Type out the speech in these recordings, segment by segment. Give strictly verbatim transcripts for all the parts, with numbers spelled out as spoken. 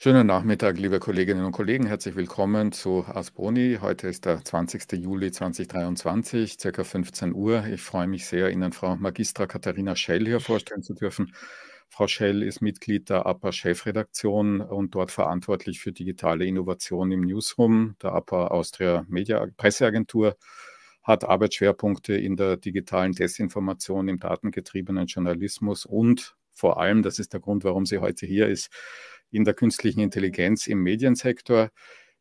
Schönen Nachmittag, liebe Kolleginnen und Kollegen. Herzlich willkommen zu Ars Boni. Heute ist der zwanzigste Juli zweitausenddreiundzwanzig, circa fünfzehn Uhr. Ich freue mich sehr, Ihnen Frau Magistra Katharina Schell hier vorstellen zu dürfen. Frau Schell ist Mitglied der A P A-Chefredaktion und dort verantwortlich für digitale Innovation im Newsroom der A P A Austria Presseagentur, hat Arbeitsschwerpunkte in der digitalen Desinformation, im datengetriebenen Journalismus und vor allem, das ist der Grund, warum sie heute hier ist, in der künstlichen Intelligenz im Mediensektor.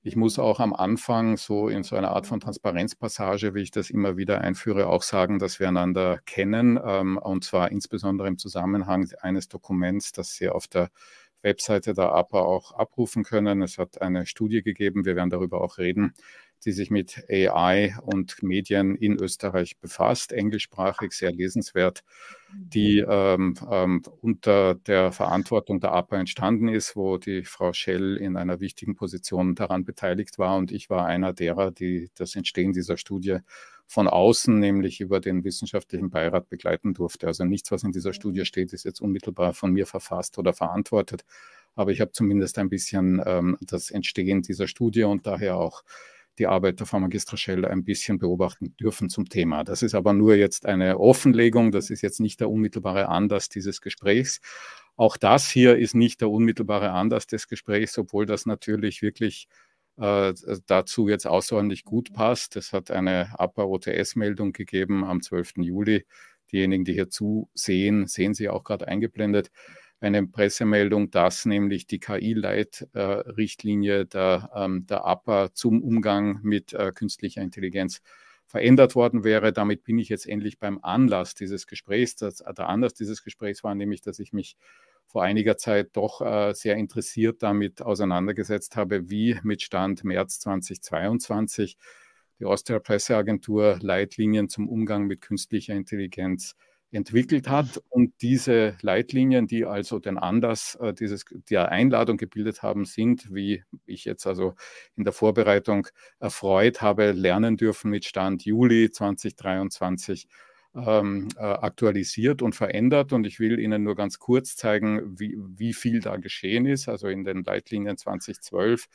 Ich muss auch am Anfang so in so einer Art von Transparenzpassage, wie ich das immer wieder einführe, auch sagen, dass wir einander kennen, ähm, und zwar insbesondere im Zusammenhang eines Dokuments, das Sie auf der Webseite der A P A auch abrufen können. Es hat eine Studie gegeben, wir werden darüber auch reden, die sich mit A I und Medien in Österreich befasst, englischsprachig, sehr lesenswert, die ähm, ähm, unter der Verantwortung der A P A entstanden ist, wo die Frau Schell in einer wichtigen Position daran beteiligt war. Und ich war einer derer, die das Entstehen dieser Studie von außen, nämlich über den wissenschaftlichen Beirat, begleiten durfte. Also nichts, was in dieser Studie steht, ist jetzt unmittelbar von mir verfasst oder verantwortet. Aber ich habe zumindest ein bisschen ähm, das Entstehen dieser Studie und daher auch die Arbeit der Frau Magistra Schell ein bisschen beobachten dürfen zum Thema. Das ist aber nur jetzt eine Offenlegung, das ist jetzt nicht der unmittelbare Anlass dieses Gesprächs. Auch das hier ist nicht der unmittelbare Anlass des Gesprächs, obwohl das natürlich wirklich äh, dazu jetzt außerordentlich gut passt. Es hat eine A P A O T S-Meldung gegeben am zwölften Juli. Diejenigen, die hier zusehen, sehen Sie auch gerade eingeblendet. Eine Pressemeldung, dass nämlich die K I-Leitrichtlinie der, ähm, der A P A zum Umgang mit äh, künstlicher Intelligenz verändert worden wäre. Damit bin ich jetzt endlich beim Anlass dieses Gesprächs. Das, der Anlass dieses Gesprächs war nämlich, dass ich mich vor einiger Zeit doch äh, sehr interessiert damit auseinandergesetzt habe, wie mit Stand März zweitausendzweiundzwanzig die Austria Presseagentur Leitlinien zum Umgang mit künstlicher Intelligenz entwickelt hat, und diese Leitlinien, die also den Anlass äh, dieses, der Einladung gebildet haben, sind, wie ich jetzt also in der Vorbereitung erfreut habe lernen dürfen, mit Stand Juli zweitausenddreiundzwanzig ähm, äh, aktualisiert und verändert. Und ich will Ihnen nur ganz kurz zeigen, wie, wie viel da geschehen ist. Also in den Leitlinien zweitausendzwölf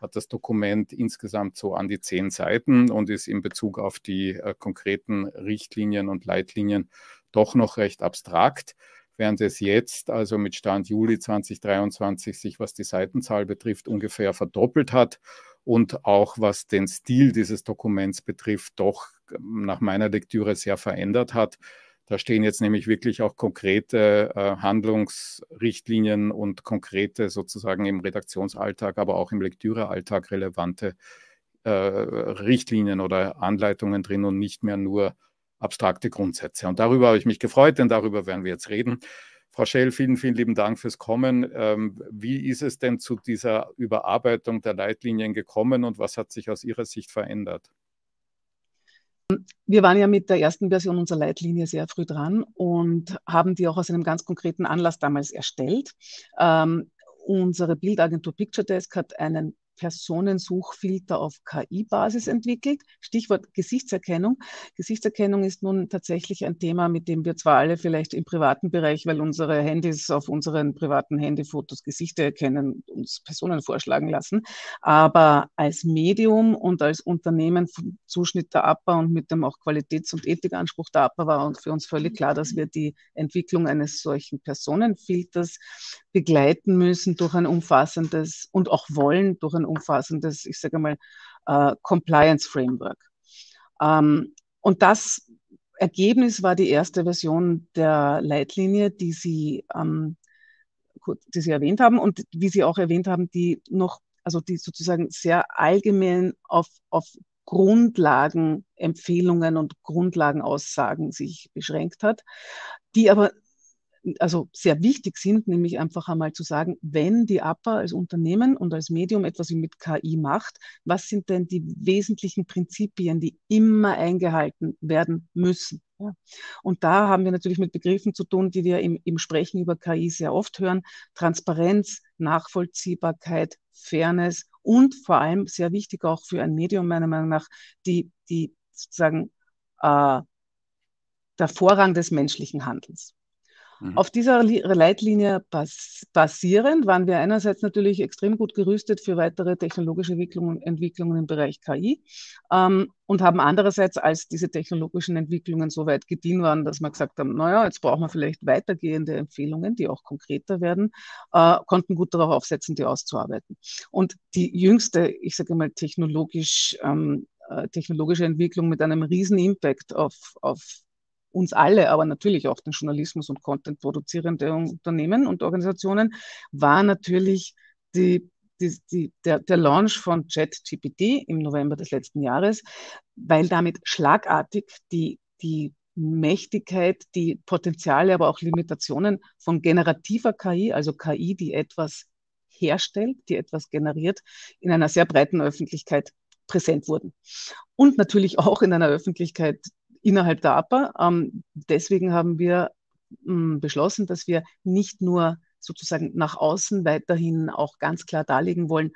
hat das Dokument insgesamt so an die zehn Seiten und ist in Bezug auf die äh, konkreten Richtlinien und Leitlinien doch noch recht abstrakt, während es jetzt also mit Stand Juli zweitausenddreiundzwanzig sich, was die Seitenzahl betrifft, ungefähr verdoppelt hat und auch was den Stil dieses Dokuments betrifft, doch nach meiner Lektüre sehr verändert hat. Da stehen jetzt nämlich wirklich auch konkrete äh, Handlungsrichtlinien und konkrete, sozusagen im Redaktionsalltag, aber auch im Lektürealltag relevante äh, Richtlinien oder Anleitungen drin und nicht mehr nur abstrakte Grundsätze. Und darüber habe ich mich gefreut, denn darüber werden wir jetzt reden. Frau Schell, vielen, vielen lieben Dank fürs Kommen. Ähm, wie ist es denn zu dieser Überarbeitung der Leitlinien gekommen und was hat sich aus Ihrer Sicht verändert? Wir waren ja mit der ersten Version unserer Leitlinie sehr früh dran und haben die auch aus einem ganz konkreten Anlass damals erstellt. Ähm, unsere Bildagentur Picture Desk hat einen Personensuchfilter auf K I-Basis entwickelt. Stichwort Gesichtserkennung. Gesichtserkennung ist nun tatsächlich ein Thema, mit dem wir zwar alle vielleicht im privaten Bereich, weil unsere Handys auf unseren privaten Handyfotos Gesichter erkennen, uns Personen vorschlagen lassen, aber als Medium und als Unternehmen vom Zuschnitt der A P A und mit dem auch Qualitäts- und Ethikanspruch der A P A war für uns völlig klar, dass wir die Entwicklung eines solchen Personenfilters begleiten müssen durch ein umfassendes und auch wollen durch ein umfassendes, ich sage mal, äh, Compliance-Framework. Ähm, und das Ergebnis war die erste Version der Leitlinie, die Sie, ähm, die Sie erwähnt haben und wie Sie auch erwähnt haben, die noch, also die sozusagen sehr allgemein auf, auf Grundlagenempfehlungen und Grundlagenaussagen sich beschränkt hat, die aber also sehr wichtig sind, nämlich einfach einmal zu sagen, wenn die A P A als Unternehmen und als Medium etwas mit K I macht, was sind denn die wesentlichen Prinzipien, die immer eingehalten werden müssen? Ja. Und da haben wir natürlich mit Begriffen zu tun, die wir im, im Sprechen über K I sehr oft hören. Transparenz, Nachvollziehbarkeit, Fairness und vor allem sehr wichtig auch für ein Medium meiner Meinung nach, die, die sozusagen äh, der Vorrang des menschlichen Handelns. Mhm. Auf dieser Leitlinie bas- basierend waren wir einerseits natürlich extrem gut gerüstet für weitere technologische Entwicklungen, Entwicklungen im Bereich K I ähm, und haben andererseits, als diese technologischen Entwicklungen so weit gediehen waren, dass wir gesagt haben, naja, jetzt brauchen wir vielleicht weitergehende Empfehlungen, die auch konkreter werden, äh, konnten gut darauf aufsetzen, die auszuarbeiten. Und die jüngste, ich sage mal, technologisch, ähm, äh, technologische Entwicklung mit einem riesen Impact auf, auf uns alle, aber natürlich auch den Journalismus und Content produzierende Unternehmen und Organisationen, war natürlich die, die, die, der, der Launch von ChatGPT im November des letzten Jahres, weil damit schlagartig die, die Mächtigkeit, die Potenziale, aber auch Limitationen von generativer K I, also K I, die etwas herstellt, die etwas generiert, in einer sehr breiten Öffentlichkeit präsent wurden. Und natürlich auch in einer Öffentlichkeit innerhalb der A P A. Ähm, deswegen haben wir mh, beschlossen, dass wir nicht nur sozusagen nach außen weiterhin auch ganz klar darlegen wollen,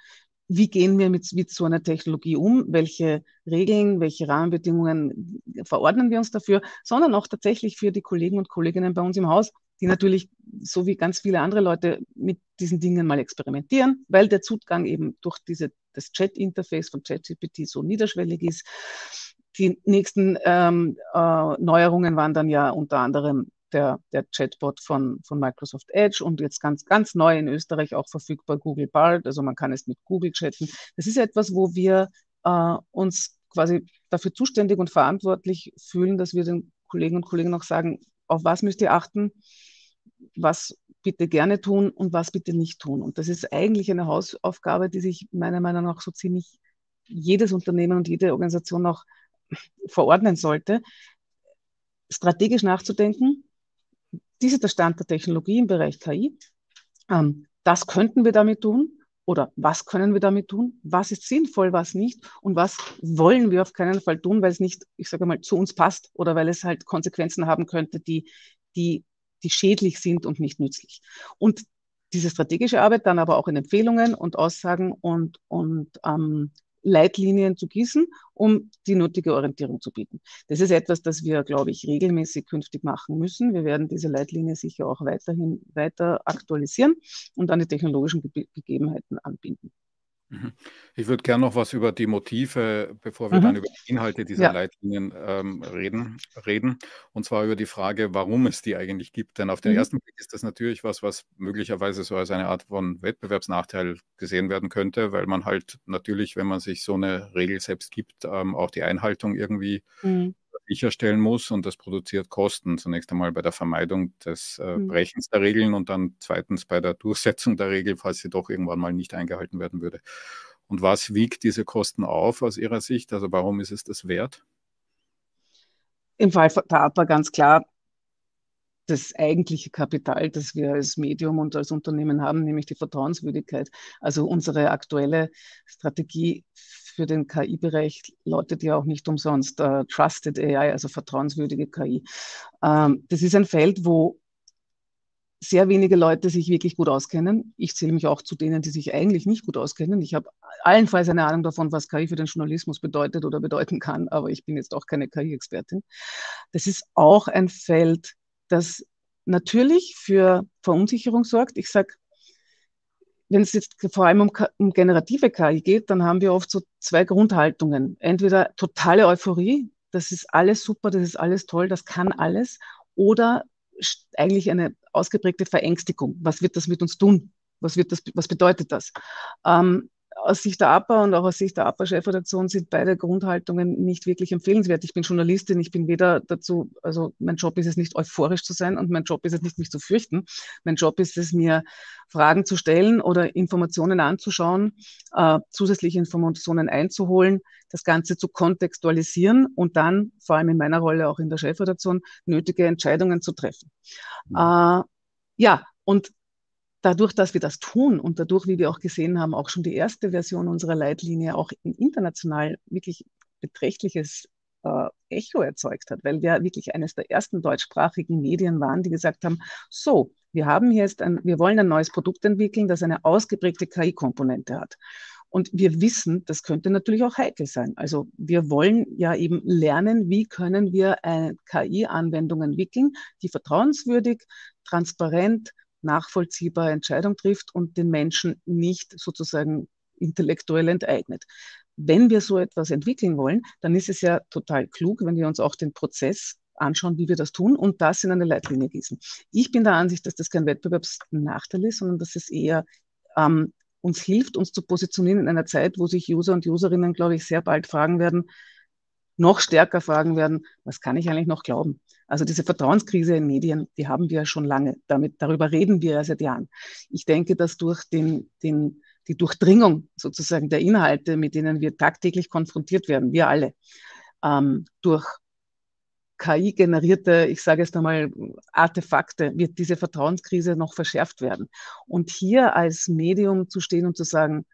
wie gehen wir mit, mit so einer Technologie um, welche Regeln, welche Rahmenbedingungen verordnen wir uns dafür, sondern auch tatsächlich für die Kollegen und Kolleginnen bei uns im Haus, die natürlich, so wie ganz viele andere Leute, mit diesen Dingen mal experimentieren, weil der Zugang eben durch diese, das Chat-Interface von ChatGPT so niederschwellig ist. Die nächsten ähm, äh, Neuerungen waren dann ja unter anderem der, der Chatbot von, von Microsoft Edge und jetzt ganz, ganz neu in Österreich auch verfügbar Google Bard, also man kann es mit Google chatten. Das ist etwas, wo wir äh, uns quasi dafür zuständig und verantwortlich fühlen, dass wir den Kollegen und Kollegen auch sagen, auf was müsst ihr achten, was bitte gerne tun und was bitte nicht tun. Und das ist eigentlich eine Hausaufgabe, die sich meiner Meinung nach so ziemlich jedes Unternehmen und jede Organisation auch verordnen sollte, strategisch nachzudenken, dies ist der Stand der Technologie im Bereich K I, ähm, das könnten wir damit tun oder was können wir damit tun, was ist sinnvoll, was nicht und was wollen wir auf keinen Fall tun, weil es nicht, ich sage mal, zu uns passt oder weil es halt Konsequenzen haben könnte, die, die, die schädlich sind und nicht nützlich. Und diese strategische Arbeit dann aber auch in Empfehlungen und Aussagen und, und ähm, Leitlinien zu gießen, um die nötige Orientierung zu bieten. Das ist etwas, das wir, glaube ich, regelmäßig künftig machen müssen. Wir werden diese Leitlinie sicher auch weiterhin weiter aktualisieren und an die technologischen Ge- Gegebenheiten anbinden. Ich würde gerne noch was über die Motive, bevor wir mhm. dann über die Inhalte dieser ja. Leitlinien ähm, reden, reden. Und zwar über die Frage, warum es die eigentlich gibt. Denn auf den mhm. ersten Blick ist das natürlich was, was möglicherweise so als eine Art von Wettbewerbsnachteil gesehen werden könnte, weil man halt natürlich, wenn man sich so eine Regel selbst gibt, ähm, auch die Einhaltung irgendwie mhm. sicherstellen muss. Und das produziert Kosten. Zunächst einmal bei der Vermeidung des äh, Brechens der Regeln und dann zweitens bei der Durchsetzung der Regel, falls sie doch irgendwann mal nicht eingehalten werden würde. Und was wiegt diese Kosten auf aus Ihrer Sicht? Also warum ist es das wert? Im Fall der A P A ganz klar das eigentliche Kapital, das wir als Medium und als Unternehmen haben, nämlich die Vertrauenswürdigkeit. Also unsere aktuelle Strategie für den K I-Bereich lautet ja auch nicht umsonst uh, Trusted A I, also vertrauenswürdige K I. Ähm, das ist ein Feld, wo sehr wenige Leute sich wirklich gut auskennen. Ich zähle mich auch zu denen, die sich eigentlich nicht gut auskennen. Ich habe allenfalls eine Ahnung davon, was K I für den Journalismus bedeutet oder bedeuten kann, aber ich bin jetzt auch keine K I-Expertin. Das ist auch ein Feld, das natürlich für Verunsicherung sorgt. Ich sage, wenn es jetzt vor allem um, um generative K I geht, dann haben wir oft so zwei Grundhaltungen. Entweder totale Euphorie, das ist alles super, das ist alles toll, das kann alles, oder eigentlich eine ausgeprägte Verängstigung. Was wird das mit uns tun? Was wird das, was bedeutet das? Ähm, Aus Sicht der A P A und auch aus Sicht der A P A-Chefredaktion sind beide Grundhaltungen nicht wirklich empfehlenswert. Ich bin Journalistin, ich bin weder dazu, also mein Job ist es nicht, euphorisch zu sein und mein Job ist es nicht, mich zu fürchten. Mein Job ist es, mir Fragen zu stellen oder Informationen anzuschauen, äh, zusätzliche Informationen einzuholen, das Ganze zu kontextualisieren und dann, vor allem in meiner Rolle auch in der Chefredaktion, nötige Entscheidungen zu treffen. Mhm. Äh, ja, und dadurch, dass wir das tun und dadurch, wie wir auch gesehen haben, auch schon die erste Version unserer Leitlinie auch international wirklich beträchtliches äh, Echo erzeugt hat, weil wir wirklich eines der ersten deutschsprachigen Medien waren, die gesagt haben, so, wir haben hier jetzt ein, wir wollen ein neues Produkt entwickeln, das eine ausgeprägte K I-Komponente hat. Und wir wissen, das könnte natürlich auch heikel sein. Also wir wollen ja eben lernen, wie können wir eine K I-Anwendung entwickeln, die vertrauenswürdig, transparent, nachvollziehbare Entscheidung trifft und den Menschen nicht sozusagen intellektuell enteignet. Wenn wir so etwas entwickeln wollen, dann ist es ja total klug, wenn wir uns auch den Prozess anschauen, wie wir das tun und das in eine Leitlinie gießen. Ich bin der Ansicht, dass das kein Wettbewerbsnachteil ist, sondern dass es eher ähm, uns hilft, uns zu positionieren in einer Zeit, wo sich User und Userinnen, glaube ich, sehr bald fragen werden, noch stärker fragen werden, was kann ich eigentlich noch glauben? Also diese Vertrauenskrise in Medien, die haben wir ja schon lange. Damit, darüber reden wir ja seit Jahren. Ich denke, dass durch den, den, die Durchdringung sozusagen der Inhalte, mit denen wir tagtäglich konfrontiert werden, wir alle, ähm, durch K I-generierte, ich sage jetzt einmal, Artefakte, wird diese Vertrauenskrise noch verschärft werden. Und hier als Medium zu stehen und zu sagen,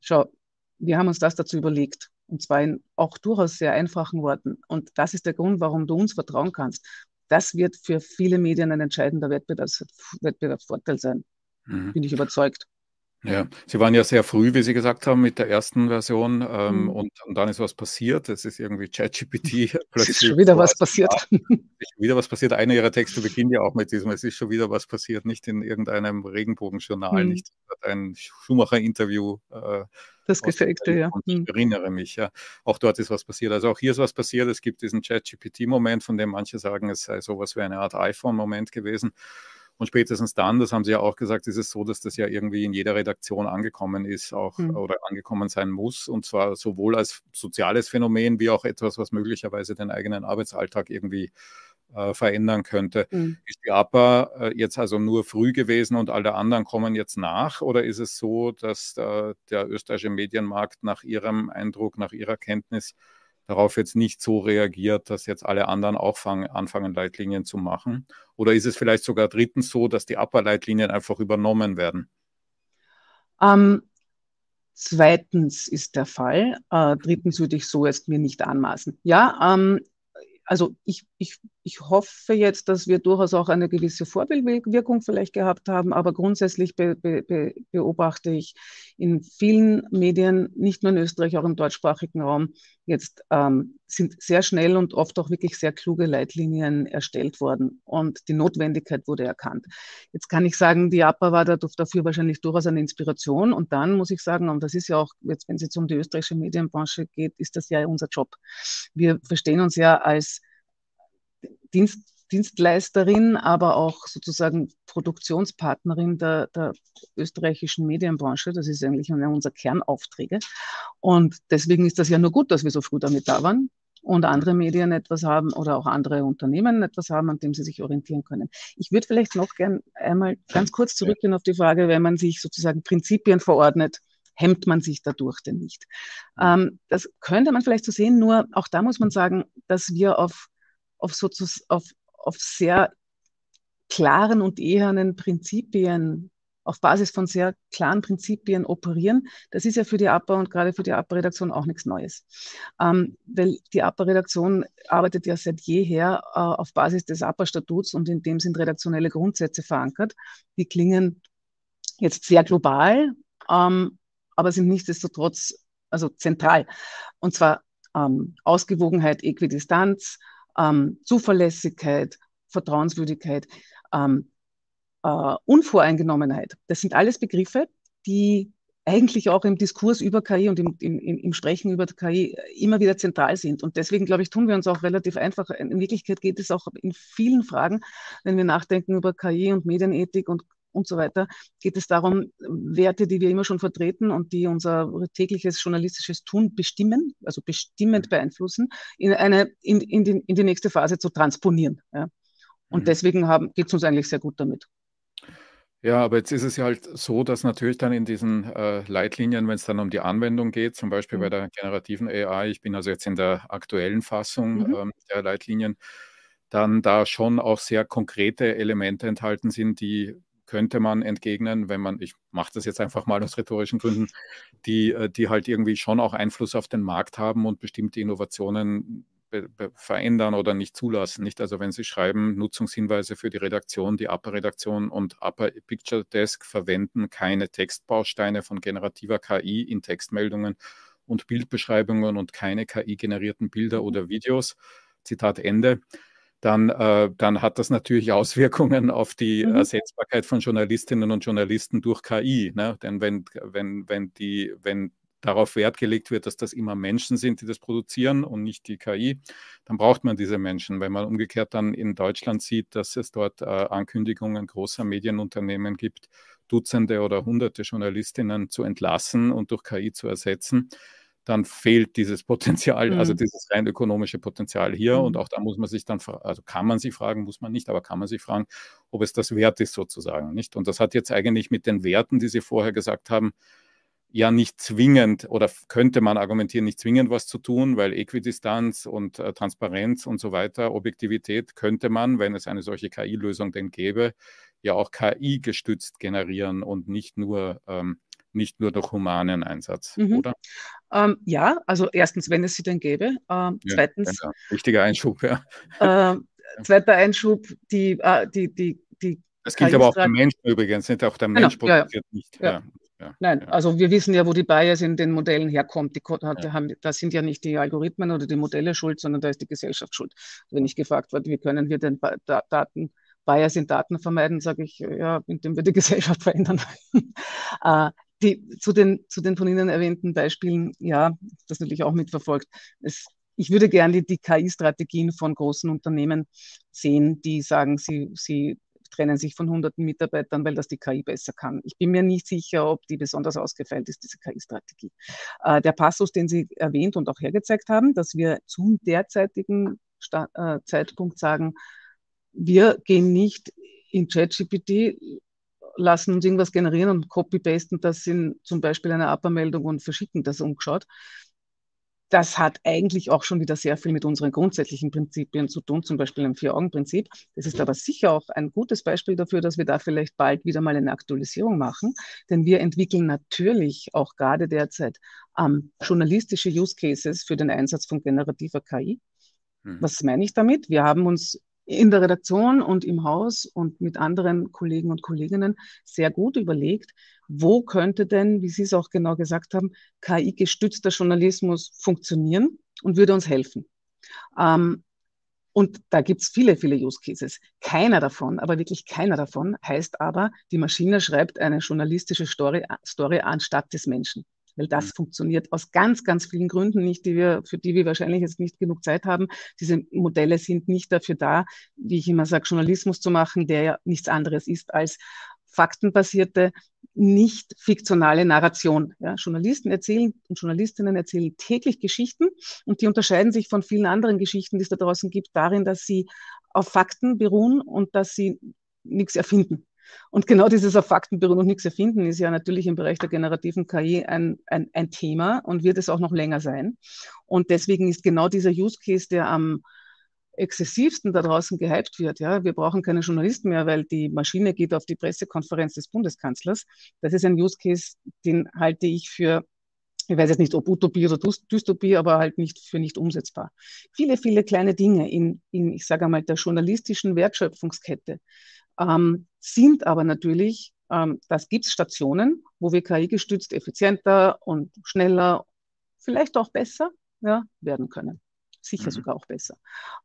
schau, wir haben uns das dazu überlegt, und zwar in auch durchaus sehr einfachen Worten. Und das ist der Grund, warum du uns vertrauen kannst. Das wird für viele Medien ein entscheidender Wettbewerbs- Wettbewerbsvorteil sein, mhm. bin ich überzeugt. Ja, Sie waren ja sehr früh, wie Sie gesagt haben, mit der ersten Version ähm, mhm. und, und dann ist was passiert. Es ist irgendwie ChatGPT. Es ist schon wieder was passiert. Da, ist schon wieder was passiert. Einer Ihrer Texte beginnt ja auch mit diesem, es ist schon wieder was passiert, nicht in irgendeinem Regenbogenjournal, mhm. nicht ein Schumacher-Interview. Äh, das Gefakte, ja. Ich erinnere mich, ja. Auch dort ist was passiert. Also auch hier ist was passiert. Es gibt diesen ChatGPT-Moment, von dem manche sagen, es sei sowas wie eine Art iPhone-Moment gewesen. Und spätestens dann, das haben Sie ja auch gesagt, ist es so, dass das ja irgendwie in jeder Redaktion angekommen ist auch mhm. oder angekommen sein muss. Und zwar sowohl als soziales Phänomen wie auch etwas, was möglicherweise den eigenen Arbeitsalltag irgendwie äh, verändern könnte. Mhm. Ist die A P A äh, jetzt also nur früh gewesen und alle anderen kommen jetzt nach? Oder ist es so, dass äh, der österreichische Medienmarkt nach Ihrem Eindruck, nach Ihrer Kenntnis darauf jetzt nicht so reagiert, dass jetzt alle anderen auch fang, anfangen, Leitlinien zu machen? Oder ist es vielleicht sogar drittens so, dass die A P A-Leitlinien einfach übernommen werden? Ähm, zweitens ist der Fall. Äh, drittens würde ich so jetzt mir nicht anmaßen. Ja, ähm, also ich, ich, ich hoffe jetzt, dass wir durchaus auch eine gewisse Vorbildwirkung vielleicht gehabt haben, aber grundsätzlich be, be, be beobachte ich in vielen Medien, nicht nur in Österreich, auch im deutschsprachigen Raum, jetzt ähm, sind sehr schnell und oft auch wirklich sehr kluge Leitlinien erstellt worden und die Notwendigkeit wurde erkannt. Jetzt kann ich sagen, die A P A war dafür wahrscheinlich durchaus eine Inspiration und dann muss ich sagen, und das ist ja auch, jetzt, wenn es jetzt um die österreichische Medienbranche geht, ist das ja unser Job. Wir verstehen uns ja als Dienst, Dienstleisterin, aber auch sozusagen Produktionspartnerin der, der österreichischen Medienbranche. Das ist eigentlich einer unserer Kernaufträge. Und deswegen ist das ja nur gut, dass wir so früh damit da waren und andere Medien etwas haben oder auch andere Unternehmen etwas haben, an dem sie sich orientieren können. Ich würde vielleicht noch gern einmal ganz kurz zurückgehen auf die Frage, wenn man sich sozusagen Prinzipien verordnet, hemmt man sich dadurch denn nicht? Ähm, das könnte man vielleicht so sehen, nur auch da muss man sagen, dass wir auf Auf, so zu, auf, auf sehr klaren und ehernen Prinzipien, auf Basis von sehr klaren Prinzipien operieren, das ist ja für die A P A und gerade für die A P A-Redaktion auch nichts Neues. Ähm, weil die A P A-Redaktion arbeitet ja seit jeher äh, auf Basis des A P A-Statuts und in dem sind redaktionelle Grundsätze verankert. Die klingen jetzt sehr global, ähm, aber sind nichtsdestotrotz also zentral. Und zwar ähm, Ausgewogenheit, Äquidistanz, Ähm, Zuverlässigkeit, Vertrauenswürdigkeit, ähm, äh, Unvoreingenommenheit. Das sind alles Begriffe, die eigentlich auch im Diskurs über K I und im, im, im Sprechen über K I immer wieder zentral sind. Und deswegen, glaube ich, tun wir uns auch relativ einfach. In Wirklichkeit geht es auch in vielen Fragen, wenn wir nachdenken über K I und Medienethik und und so weiter, geht es darum, Werte, die wir immer schon vertreten und die unser tägliches journalistisches Tun bestimmen, also bestimmend beeinflussen, in, eine, in, in, die, in die nächste Phase zu transponieren. Ja. Und mhm. deswegen geht es uns eigentlich sehr gut damit. Ja, aber jetzt ist es ja halt so, dass natürlich dann in diesen äh, Leitlinien, wenn es dann um die Anwendung geht, zum Beispiel mhm. bei der generativen A I, ich bin also jetzt in der aktuellen Fassung mhm. ähm, der Leitlinien, dann da schon auch sehr konkrete Elemente enthalten sind, die könnte man entgegnen, wenn man, ich mache das jetzt einfach mal aus rhetorischen Gründen, die, die halt irgendwie schon auch Einfluss auf den Markt haben und bestimmte Innovationen be- be- verändern oder nicht zulassen. Nicht? Also wenn Sie schreiben, Nutzungshinweise für die Redaktion, die A P A-Redaktion und A P A-Picture Desk verwenden keine Textbausteine von generativer K I in Textmeldungen und Bildbeschreibungen und keine K I-generierten Bilder oder Videos. Zitat Ende. dann, äh, dann hat das natürlich Auswirkungen auf die mhm. Ersetzbarkeit von Journalistinnen und Journalisten durch K I. Ne? Denn wenn, wenn, wenn, die, wenn darauf Wert gelegt wird, dass das immer Menschen sind, die das produzieren und nicht die K I, dann braucht man diese Menschen. Wenn man umgekehrt dann in Deutschland sieht, dass es dort äh, Ankündigungen großer Medienunternehmen gibt, Dutzende oder Hunderte Journalistinnen zu entlassen und durch K I zu ersetzen, dann fehlt dieses Potenzial, mhm. also dieses rein ökonomische Potenzial hier. Mhm. Und auch da muss man sich dann, also kann man sich fragen, muss man nicht, aber kann man sich fragen, ob es das wert ist sozusagen, nicht? Und das hat jetzt eigentlich mit den Werten, die Sie vorher gesagt haben, ja nicht zwingend, oder könnte man argumentieren, nicht zwingend was zu tun, weil Äquidistanz und äh, Transparenz und so weiter, Objektivität könnte man, wenn es eine solche K I-Lösung denn gäbe, ja auch K I-gestützt generieren und nicht nur ähm, nicht nur durch humanen Einsatz, mhm. oder? Ähm, ja, also erstens, wenn es sie denn gäbe. Ähm, ja, zweitens, ja, wichtiger Einschub, ja. Äh, zweiter Einschub, die, äh, die, die, die das gilt aber auch der Mensch übrigens, nicht? Auch der Mensch genau, produziert ja, nicht. Ja. Ja. Ja, Nein, ja. also wir wissen ja, wo die Bias in den Modellen herkommt. Die, die haben, da sind ja nicht die Algorithmen oder die Modelle schuld, sondern da ist die Gesellschaft schuld. Wenn ich gefragt werde, wie können wir den da Daten Bias in Daten vermeiden, sage ich, ja, indem wir die Gesellschaft verändern. äh, Die, zu, den, zu den von Ihnen erwähnten Beispielen, ja, das natürlich auch mitverfolgt. Es, ich würde gerne die K I-Strategien von großen Unternehmen sehen, die sagen, sie, sie trennen sich von hunderten Mitarbeitern, weil das die K I besser kann. Ich bin mir nicht sicher, ob die besonders ausgefeilt ist, diese K I-Strategie. Äh, der Passus, den Sie erwähnt und auch hergezeigt haben, dass wir zum derzeitigen Sta äh, Zeitpunkt sagen, wir gehen nicht in ChatGPT, lassen uns irgendwas generieren und copy-pasten das in zum Beispiel eine A P A-Meldung und verschicken das umgeschaut. Das hat eigentlich auch schon wieder sehr viel mit unseren grundsätzlichen Prinzipien zu tun, zum Beispiel im Vier-Augen-Prinzip. Das ist aber sicher auch ein gutes Beispiel dafür, dass wir da vielleicht bald wieder mal eine Aktualisierung machen, denn wir entwickeln natürlich auch gerade derzeit ähm, journalistische Use-Cases für den Einsatz von generativer K I. Hm. Was meine ich damit? Wir haben uns in der Redaktion und im Haus und mit anderen Kollegen und Kolleginnen sehr gut überlegt, wo könnte denn, wie Sie es auch genau gesagt haben, K I-gestützter Journalismus funktionieren und würde uns helfen. Ähm, und da gibt es viele, viele Use Cases. Keiner davon, aber wirklich keiner davon, heißt aber, die Maschine schreibt eine journalistische Story, Story anstatt des Menschen. Weil das mhm. funktioniert aus ganz, ganz vielen Gründen nicht, die wir, für die wir wahrscheinlich jetzt nicht genug Zeit haben. Diese Modelle sind nicht dafür da, wie ich immer sage, Journalismus zu machen, der ja nichts anderes ist als faktenbasierte, nicht fiktionale Narration. Ja, Journalisten erzählen und Journalistinnen erzählen täglich Geschichten und die unterscheiden sich von vielen anderen Geschichten, die es da draußen gibt, darin, dass sie auf Fakten beruhen und dass sie nichts erfinden. Und genau dieses auf Fakten beruhen und nichts erfinden ist ja natürlich im Bereich der generativen K I ein, ein, ein Thema und wird es auch noch länger sein. Und deswegen ist genau dieser Use Case, der am exzessivsten da draußen gehypt wird, ja, wir brauchen keine Journalisten mehr, weil die Maschine geht auf die Pressekonferenz des Bundeskanzlers. Das ist ein Use Case, den halte ich für, ich weiß jetzt nicht, ob Utopie oder Dystopie, aber halt nicht für nicht umsetzbar. Viele, viele kleine Dinge in, in ich sage einmal, der journalistischen Wertschöpfungskette, Ähm, sind aber natürlich, ähm, das gibt es Stationen, wo wir K I-gestützt effizienter und schneller, vielleicht auch besser ja, werden können. Sicher mhm. sogar auch besser.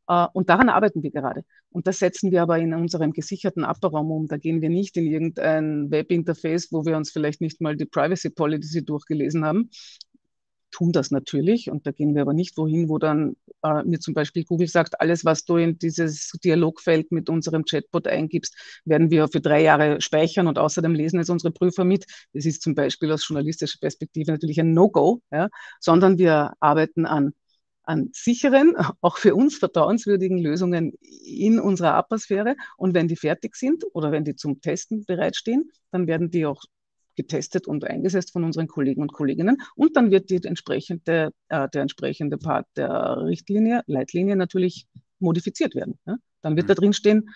Äh, und daran arbeiten wir gerade. Und das setzen wir aber in unserem gesicherten Abbauraum um. Da gehen wir nicht in irgendein Webinterface, wo wir uns vielleicht nicht mal die Privacy Policy durchgelesen haben. Tun das natürlich und da gehen wir aber nicht wohin, wo dann äh, mir zum Beispiel Google sagt, alles, was du in dieses Dialogfeld mit unserem Chatbot eingibst, werden wir für drei Jahre speichern und außerdem lesen es unsere Prüfer mit. Das ist zum Beispiel aus journalistischer Perspektive natürlich ein No-Go, ja, sondern wir arbeiten an, an sicheren, auch für uns vertrauenswürdigen Lösungen in unserer A P A-Sphäre und wenn die fertig sind oder wenn die zum Testen bereitstehen, dann werden die auch getestet und eingesetzt von unseren Kollegen und Kolleginnen. Und dann wird die entsprechende, äh, der entsprechende Part der Richtlinie, Leitlinie natürlich modifiziert werden. Ne? Dann wird mhm. da drin stehen,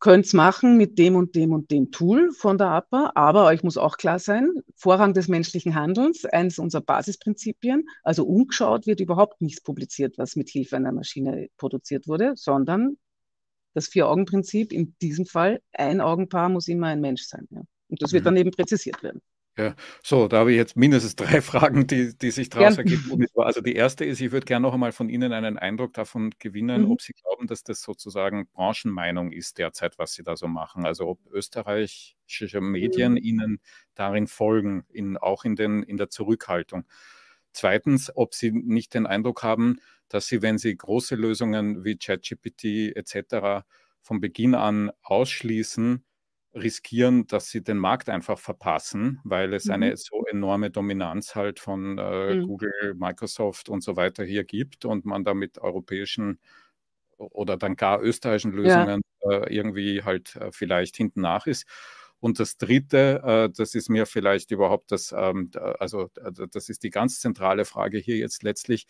könnt's machen mit dem und dem und dem Tool von der A P A, aber euch muss auch klar sein, Vorrang des menschlichen Handelns, eins unserer Basisprinzipien, also umgeschaut wird überhaupt nichts publiziert, was mit Hilfe einer Maschine produziert wurde, sondern das Vier-Augen-Prinzip, in diesem Fall ein Augenpaar muss immer ein Mensch sein. Ja? Und das wird dann eben präzisiert werden. Ja, so, da habe ich jetzt mindestens drei Fragen, die, die sich daraus ja. ergeben. Also die erste ist, ich würde gerne noch einmal von Ihnen einen Eindruck davon gewinnen, mhm. ob Sie glauben, dass das sozusagen Branchenmeinung ist derzeit, was Sie da so machen. Also ob österreichische Medien mhm. Ihnen darin folgen, in, auch in, den, in der Zurückhaltung. Zweitens, ob Sie nicht den Eindruck haben, dass Sie, wenn Sie große Lösungen wie ChatGPT et cetera von Beginn an ausschließen, riskieren, dass sie den Markt einfach verpassen, weil es mhm. eine so enorme Dominanz halt von äh, mhm. Google, Microsoft und so weiter hier gibt und man da mit europäischen oder dann gar österreichischen Lösungen ja. äh, irgendwie halt äh, vielleicht hinten nach ist. Und das Dritte, äh, das ist mir vielleicht überhaupt das, ähm, also äh, das ist die ganz zentrale Frage hier jetzt letztlich,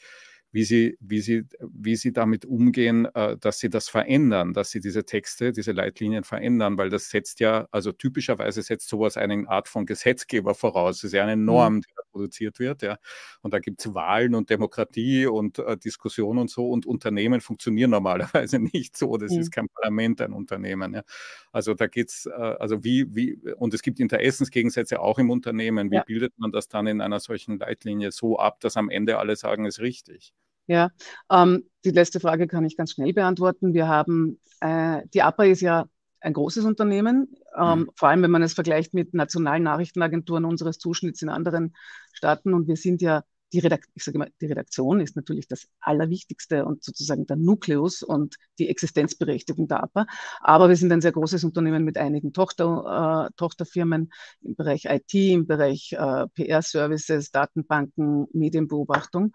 Wie sie, wie, sie, wie sie damit umgehen, äh, dass sie das verändern, dass sie diese Texte, diese Leitlinien verändern, weil das setzt ja, also typischerweise setzt sowas eine Art von Gesetzgeber voraus. Das ist ja eine Norm, die da produziert wird. Ja. Und da gibt es Wahlen und Demokratie und äh, Diskussionen und so. Und Unternehmen funktionieren normalerweise nicht so. Das mhm. ist kein Parlament, ein Unternehmen. Ja. Also da geht es, äh, also wie, wie, und es gibt Interessensgegensätze auch im Unternehmen. Wie ja. bildet man das dann in einer solchen Leitlinie so ab, dass am Ende alle sagen, es ist richtig? Ja, ähm, die letzte Frage kann ich ganz schnell beantworten. Wir haben, äh, die A P A ist ja ein großes Unternehmen, ähm, mhm. vor allem wenn man es vergleicht mit nationalen Nachrichtenagenturen unseres Zuschnitts in anderen Staaten. Und wir sind ja, die, Redakt ich sage immer, die Redaktion ist natürlich das Allerwichtigste und sozusagen der Nukleus und die Existenzberechtigung der A P A. Aber wir sind ein sehr großes Unternehmen mit einigen Tochter, äh, Tochterfirmen im Bereich I T, im Bereich äh, P R-Services, Datenbanken, Medienbeobachtung.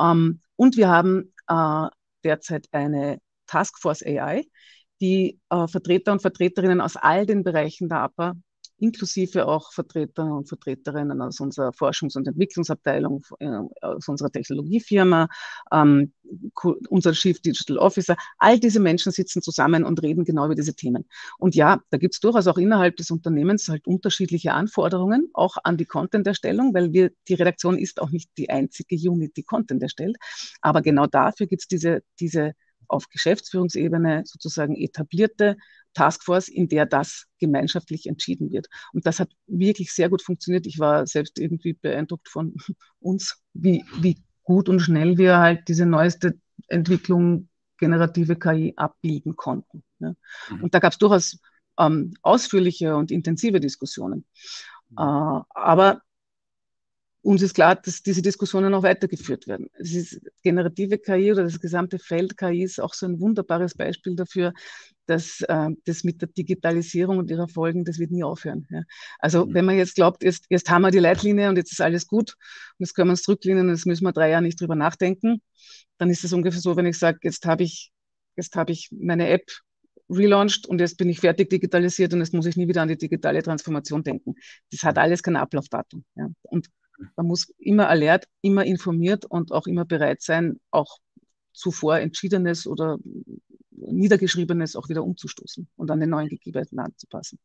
Ähm, Und wir haben äh, derzeit eine Taskforce A I, die äh, Vertreter und Vertreterinnen aus all den Bereichen der A P A, inklusive auch Vertreter und Vertreterinnen aus unserer Forschungs- und Entwicklungsabteilung, äh, aus unserer Technologiefirma, ähm, unser Chief Digital Officer, all diese Menschen sitzen zusammen und reden genau über diese Themen. Und ja, da gibt es durchaus auch innerhalb des Unternehmens halt unterschiedliche Anforderungen, auch an die Content-Erstellung, weil wir, die Redaktion ist auch nicht die einzige Unit, die Content erstellt. Aber genau dafür gibt es diese, diese auf Geschäftsführungsebene sozusagen etablierte Taskforce, in der das gemeinschaftlich entschieden wird. Und das hat wirklich sehr gut funktioniert. Ich war selbst irgendwie beeindruckt von uns, wie, wie gut und schnell wir halt diese neueste Entwicklung, generative K I, abbilden konnten. Ne? Mhm. Und da gab es durchaus ähm, ausführliche und intensive Diskussionen. Mhm. Äh, aber uns ist klar, dass diese Diskussionen auch weitergeführt werden. Es ist generative K I oder das gesamte Feld K I ist auch so ein wunderbares Beispiel dafür, dass äh, das mit der Digitalisierung und ihrer Folgen, das wird nie aufhören. Ja. Also mhm. wenn man jetzt glaubt, jetzt, jetzt haben wir die Leitlinie und jetzt ist alles gut und jetzt können wir uns zurücklehnen und jetzt müssen wir drei Jahre nicht drüber nachdenken, dann ist es ungefähr so, wenn ich sage, jetzt habe ich, jetzt habe ich meine App relaunched und jetzt bin ich fertig digitalisiert und jetzt muss ich nie wieder an die digitale Transformation denken. Das hat alles kein Ablaufdatum. Ja. Und man muss immer alert, immer informiert und auch immer bereit sein, auch zuvor Entschiedenes oder Niedergeschriebenes auch wieder umzustoßen und an den neuen Gegebenheiten anzupassen.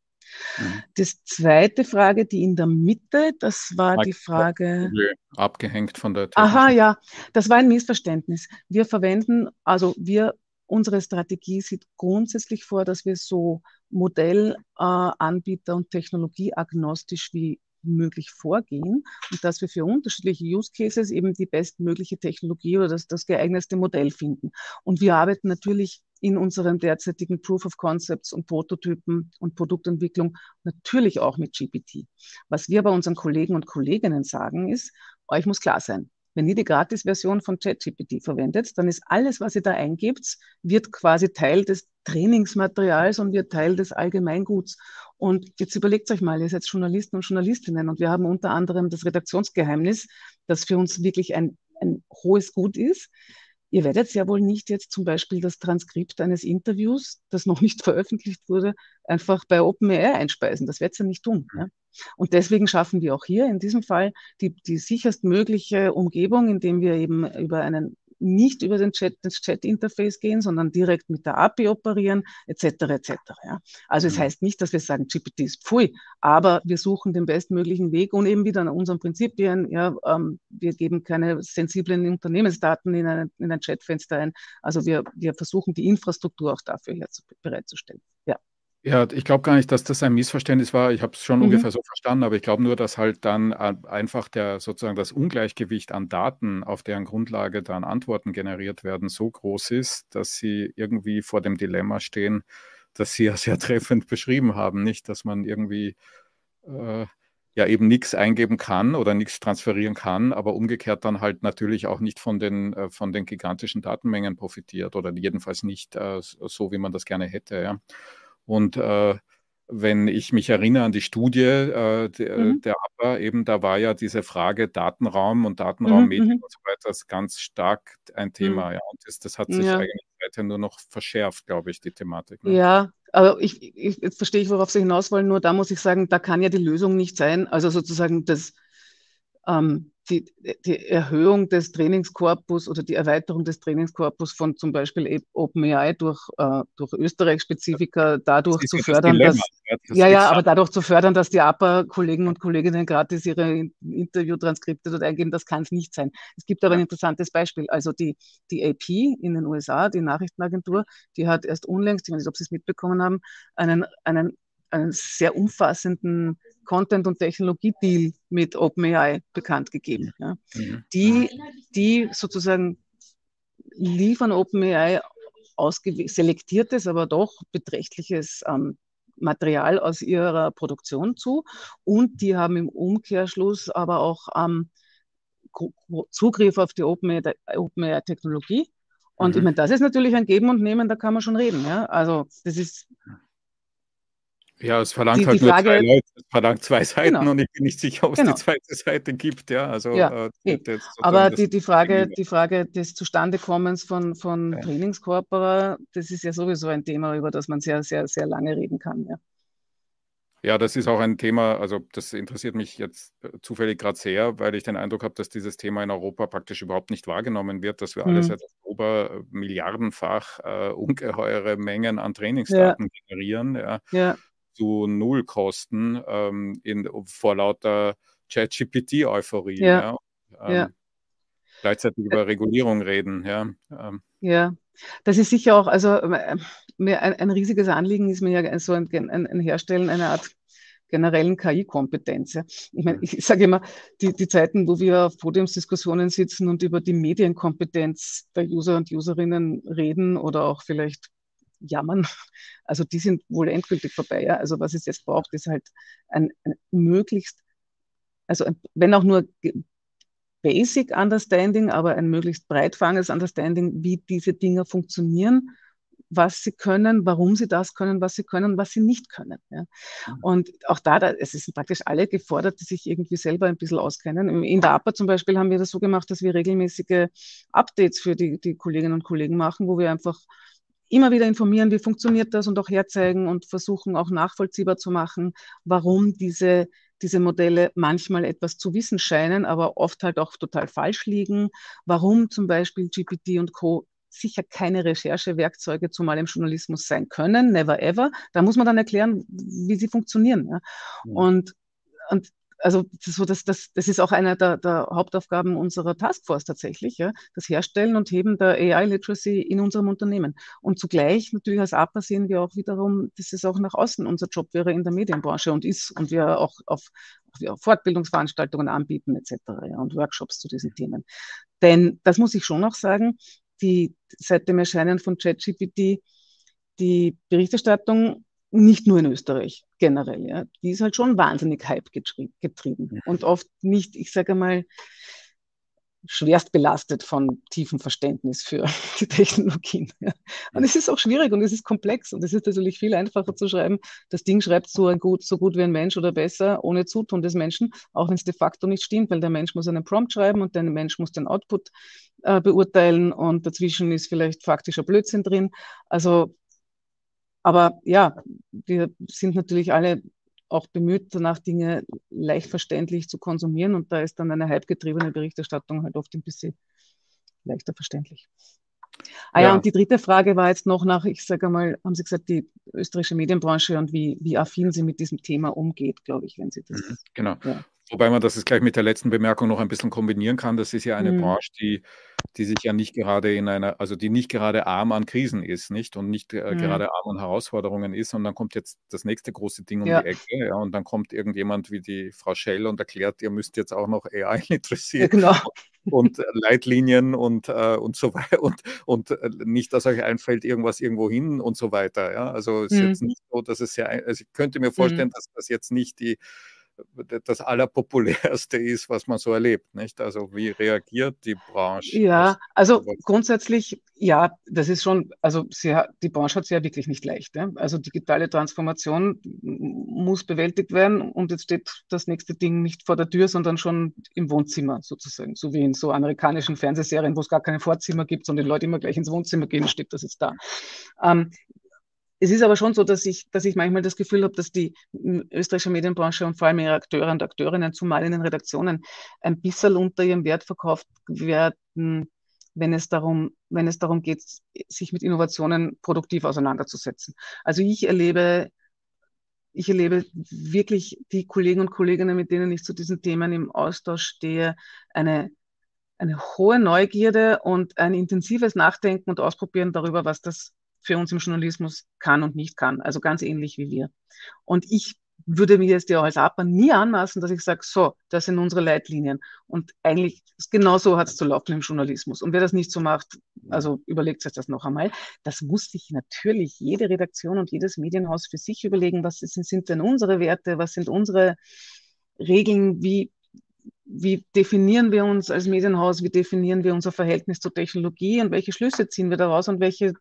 Mhm. Das zweite Frage, die in der Mitte, das war die Frage... Abgehängt von der... Aha, ja, das war ein Missverständnis. Wir verwenden, also wir, unsere Strategie sieht grundsätzlich vor, dass wir so Modellanbieter- äh, und technologieagnostisch wie möglich vorgehen und dass wir für unterschiedliche Use Cases eben die bestmögliche Technologie oder das, das geeignetste Modell finden. Und wir arbeiten natürlich in unseren derzeitigen Proof of Concepts und Prototypen und Produktentwicklung natürlich auch mit G P T. Was wir bei unseren Kollegen und Kolleginnen sagen ist, euch muss klar sein, wenn ihr die Gratis-Version von ChatGPT verwendet, dann ist alles, was ihr da eingebt, wird quasi Teil des Trainingsmaterials und wird Teil des Allgemeinguts. Und jetzt überlegt euch mal, ihr seid Journalisten und Journalistinnen und wir haben unter anderem das Redaktionsgeheimnis, das für uns wirklich ein, ein hohes Gut ist. Ihr werdet ja wohl nicht jetzt zum Beispiel das Transkript eines Interviews, das noch nicht veröffentlicht wurde, einfach bei OpenAI einspeisen. Das werdet ihr ja nicht tun. Ne? Und deswegen schaffen wir auch hier in diesem Fall die, die sicherstmögliche Umgebung, indem wir eben über einen nicht über den Chat, das Chat-Interface gehen, sondern direkt mit der A P I operieren, et cetera et cetera. Ja. Also mhm. es heißt nicht, dass wir sagen, G P T ist pfui, aber wir suchen den bestmöglichen Weg und eben wieder an unseren Prinzipien. Ja, ähm, wir geben keine sensiblen Unternehmensdaten in, eine, in ein Chatfenster ein. Also wir, wir versuchen, die Infrastruktur auch dafür bereitzustellen. Ja. Ja, ich glaube gar nicht, dass das ein Missverständnis war. Ich habe es schon mhm. ungefähr so verstanden, aber ich glaube nur, dass halt dann einfach der sozusagen das Ungleichgewicht an Daten, auf deren Grundlage dann Antworten generiert werden, so groß ist, dass sie irgendwie vor dem Dilemma stehen, das Sie ja sehr treffend beschrieben haben, nicht, dass man irgendwie äh, ja eben nichts eingeben kann oder nichts transferieren kann, aber umgekehrt dann halt natürlich auch nicht von den äh, von den gigantischen Datenmengen profitiert oder jedenfalls nicht äh, so, wie man das gerne hätte, ja. Und äh, wenn ich mich erinnere an die Studie äh, de, mhm. der A P A, eben da war ja diese Frage Datenraum und Datenraummedien mhm. und so weiter das ganz stark ein Thema. Mhm. Ja. Und das, das hat sich ja. eigentlich weiter nur noch verschärft, glaube ich, die Thematik. Ne? Ja, aber ich, ich, jetzt verstehe ich, worauf Sie hinaus wollen. Nur da muss ich sagen, da kann ja die Lösung nicht sein. Also sozusagen das, ähm, die, die Erhöhung des Trainingskorpus oder die Erweiterung des Trainingskorpus von zum Beispiel OpenAI durch, äh, durch Österreich-Spezifika dadurch zu fördern, das Dilemma, dass, ja, ja, aber dadurch zu fördern, dass die A P A-Kollegen und Kolleginnen gratis ihre Interviewtranskripte dort eingeben, das kann es nicht sein. Es gibt aber ja. ein interessantes Beispiel. Also die, die A P in den U S A, die Nachrichtenagentur, die hat erst unlängst, ich weiß nicht, ob Sie es mitbekommen haben, einen, einen, einen sehr umfassenden Content- und Technologie-Deal mit OpenAI bekannt gegeben. Ja. Mhm. Die, die sozusagen liefern OpenAI selektiertes, aber doch beträchtliches ähm, Material aus ihrer Produktion zu, und die haben im Umkehrschluss aber auch ähm, Zugriff auf die OpenAI-Technologie. Und mhm. ich meine, das ist natürlich ein Geben und Nehmen, da kann man schon reden. Ja. Also das ist... Ja, es verlangt die, halt die Frage, nur zwei Leute, es verlangt zwei Seiten genau. und ich bin nicht sicher, ob es genau. die zweite Seite gibt. Ja, also, ja. Äh, das, aber die, die, Frage, die Frage des Zustandekommens von, von ja. Trainingskorpora, das ist ja sowieso ein Thema, über das man sehr, sehr, sehr lange reden kann. Ja, ja, das ist auch ein Thema, also das interessiert mich jetzt zufällig gerade sehr, weil ich den Eindruck habe, dass dieses Thema in Europa praktisch überhaupt nicht wahrgenommen wird, dass wir hm. alles jetzt über Milliardenfach äh, ungeheure Mengen an Trainingsdaten ja. generieren. Ja. ja. zu Nullkosten ähm, in, vor lauter ChatGPT-Euphorie. Ja. Ja. Ähm, ja. Gleichzeitig über Regulierung reden. Ja. Ähm. ja, das ist sicher auch, also mir ein, ein riesiges Anliegen ist mir ja so ein, ein, ein Herstellen einer Art generellen K I-Kompetenz. Ich meine, ich sage immer, die, die Zeiten, wo wir auf Podiumsdiskussionen sitzen und über die Medienkompetenz der User und Userinnen reden oder auch vielleicht jammern, also die sind wohl endgültig vorbei. Ja? Also was es jetzt braucht, ist halt ein, ein möglichst, also ein, wenn auch nur basic Understanding, aber ein möglichst breitfangendes Understanding, wie diese Dinger funktionieren, was sie können, warum sie das können, was sie können, was sie nicht können. Ja? Mhm. Und auch da, da, es sind praktisch alle gefordert, die sich irgendwie selber ein bisschen auskennen. In der A P A zum Beispiel haben wir das so gemacht, dass wir regelmäßige Updates für die, die Kolleginnen und Kollegen machen, wo wir einfach immer wieder informieren, wie funktioniert das, und auch herzeigen und versuchen auch nachvollziehbar zu machen, warum diese, diese Modelle manchmal etwas zu wissen scheinen, aber oft halt auch total falsch liegen, warum zum Beispiel G P T und Co. sicher keine Recherchewerkzeuge, zumal im Journalismus, sein können, never ever. Da muss man dann erklären, wie sie funktionieren. Ja. Mhm. Und, und also so das, das, das ist auch eine der, der Hauptaufgaben unserer Taskforce tatsächlich, ja? Das Herstellen und Heben der A I-Literacy in unserem Unternehmen. Und zugleich natürlich als A P A sehen wir auch wiederum, dass es auch nach außen unser Job wäre in der Medienbranche und ist, und wir auch auf, wir auch Fortbildungsveranstaltungen anbieten et cetera. Ja? Und Workshops zu diesen Themen. Denn, das muss ich schon auch sagen, die, seit dem Erscheinen von ChatGPT, die Berichterstattung, nicht nur in Österreich, generell, ja, die ist halt schon wahnsinnig Hype getrieben ja. und oft nicht, ich sage mal, schwerst belastet von tiefem Verständnis für die Technologien. Ja. Und es ist auch schwierig und es ist komplex und es ist natürlich viel einfacher zu schreiben, das Ding schreibt so, ein gut, so gut wie ein Mensch oder besser, ohne Zutun des Menschen, auch wenn es de facto nicht stimmt, weil der Mensch muss einen Prompt schreiben und der Mensch muss den Output äh, beurteilen und dazwischen ist vielleicht faktischer Blödsinn drin. Also Aber ja, wir sind natürlich alle auch bemüht, danach Dinge leicht verständlich zu konsumieren, und da ist dann eine hypegetriebene Berichterstattung halt oft ein bisschen leichter verständlich. Ah ja, ja, und die dritte Frage war jetzt noch nach, ich sage mal, haben Sie gesagt, die österreichische Medienbranche und wie, wie affin sie mit diesem Thema umgeht, glaube ich, wenn Sie das... Genau. Ja. Wobei man das jetzt gleich mit der letzten Bemerkung noch ein bisschen kombinieren kann. Das ist ja eine mhm. Branche, die, die sich ja nicht gerade in einer, also die nicht gerade arm an Krisen ist, nicht? Und nicht äh, mhm. gerade arm an Herausforderungen ist. Und dann kommt jetzt das nächste große Ding um ja. die Ecke. Ja, und dann kommt irgendjemand wie die Frau Schell und erklärt, ihr müsst jetzt auch noch A I interessieren. Ja, genau. Und, und Leitlinien und, äh, und so weiter. Und, und nicht, dass euch einfällt, irgendwas irgendwo hin und so weiter. Ja? Also es ist mhm. jetzt nicht so, dass es ja, also ich könnte mir vorstellen, mhm. dass das jetzt nicht die das Allerpopulärste ist, was man so erlebt, nicht? Also wie reagiert die Branche? Ja, also grundsätzlich, ja, das ist schon, also sie hat, die Branche hat es ja wirklich nicht leicht. Ne? Also digitale Transformation muss bewältigt werden und jetzt steht das nächste Ding nicht vor der Tür, sondern schon im Wohnzimmer sozusagen, so wie in so amerikanischen Fernsehserien, wo es gar keine Vorzimmer gibt, sondern die Leute immer gleich ins Wohnzimmer gehen, steht das jetzt da. Ähm, Es ist aber schon so, dass ich, dass ich manchmal das Gefühl habe, dass die österreichische Medienbranche und vor allem ihre Akteure und Akteurinnen, zumal in den Redaktionen, ein bisschen unter ihrem Wert verkauft werden, wenn es darum, wenn es darum geht, sich mit Innovationen produktiv auseinanderzusetzen. Also ich erlebe, ich erlebe wirklich die Kollegen und Kolleginnen, mit denen ich zu diesen Themen im Austausch stehe, eine eine hohe Neugierde und ein intensives Nachdenken und Ausprobieren darüber, was das für uns im Journalismus kann und nicht kann. Also ganz ähnlich wie wir. Und ich würde mir jetzt ja als A P A nie anmaßen, dass ich sage, so, das sind unsere Leitlinien. Und eigentlich, genau so hat es zu laufen im Journalismus. Und wer das nicht so macht, also überlegt sich das noch einmal. Das muss sich natürlich jede Redaktion und jedes Medienhaus für sich überlegen, was sind, sind denn unsere Werte, was sind unsere Regeln, wie Wie definieren wir uns als Medienhaus, wie definieren wir unser Verhältnis zur Technologie und welche Schlüsse ziehen wir daraus und welche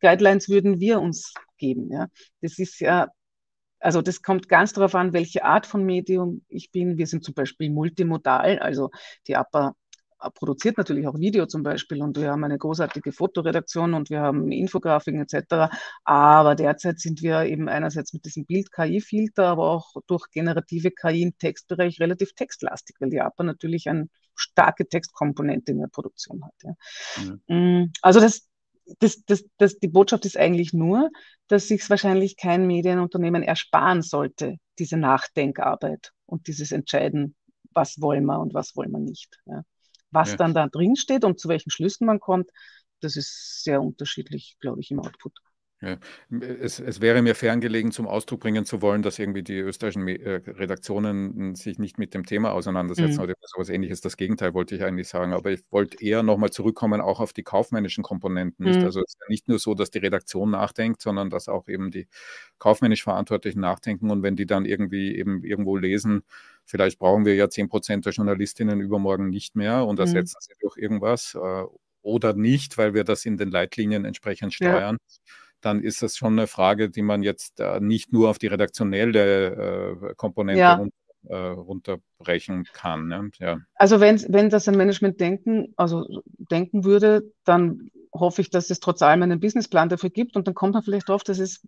Guidelines würden wir uns geben? Ja? Das ist ja, also das kommt ganz darauf an, welche Art von Medium ich bin. Wir sind zum Beispiel multimodal, also die A P A produziert natürlich auch Video zum Beispiel und wir haben eine großartige Fotoredaktion und wir haben Infografiken et cetera. Aber derzeit sind wir eben einerseits mit diesem Bild-K I-Filter, aber auch durch generative K I im Textbereich relativ textlastig, weil die A P A natürlich eine starke Textkomponente in der Produktion hat. Ja. Mhm. Also das, das, das, das, die Botschaft ist eigentlich nur, dass sich wahrscheinlich kein Medienunternehmen ersparen sollte, diese Nachdenkarbeit und dieses Entscheiden, was wollen wir und was wollen wir nicht. Ja. Was ja. dann da drin steht und zu welchen Schlüssen man kommt, das ist sehr unterschiedlich, glaube ich, im Output. Ja. Es, es wäre mir ferngelegen, zum Ausdruck bringen zu wollen, dass irgendwie die österreichischen Redaktionen sich nicht mit dem Thema auseinandersetzen mhm. oder sowas Ähnliches. Das Gegenteil wollte ich eigentlich sagen. Aber ich wollte eher nochmal zurückkommen, auch auf die kaufmännischen Komponenten. Mhm. Also es ist nicht nur so, dass die Redaktion nachdenkt, sondern dass auch eben die kaufmännisch Verantwortlichen nachdenken. Und wenn die dann irgendwie eben irgendwo lesen, vielleicht brauchen wir ja zehn Prozent der Journalistinnen übermorgen nicht mehr und ersetzen mhm. sie durch irgendwas oder nicht, weil wir das in den Leitlinien entsprechend steuern. Ja. Dann ist das schon eine Frage, die man jetzt äh, nicht nur auf die redaktionelle äh, Komponente ja. runter, äh, runterbrechen kann. Ne? Ja. Also wenn, wenn das ein Management denken, also denken würde, dann hoffe ich, dass es trotz allem einen Businessplan dafür gibt und dann kommt man vielleicht drauf, dass es,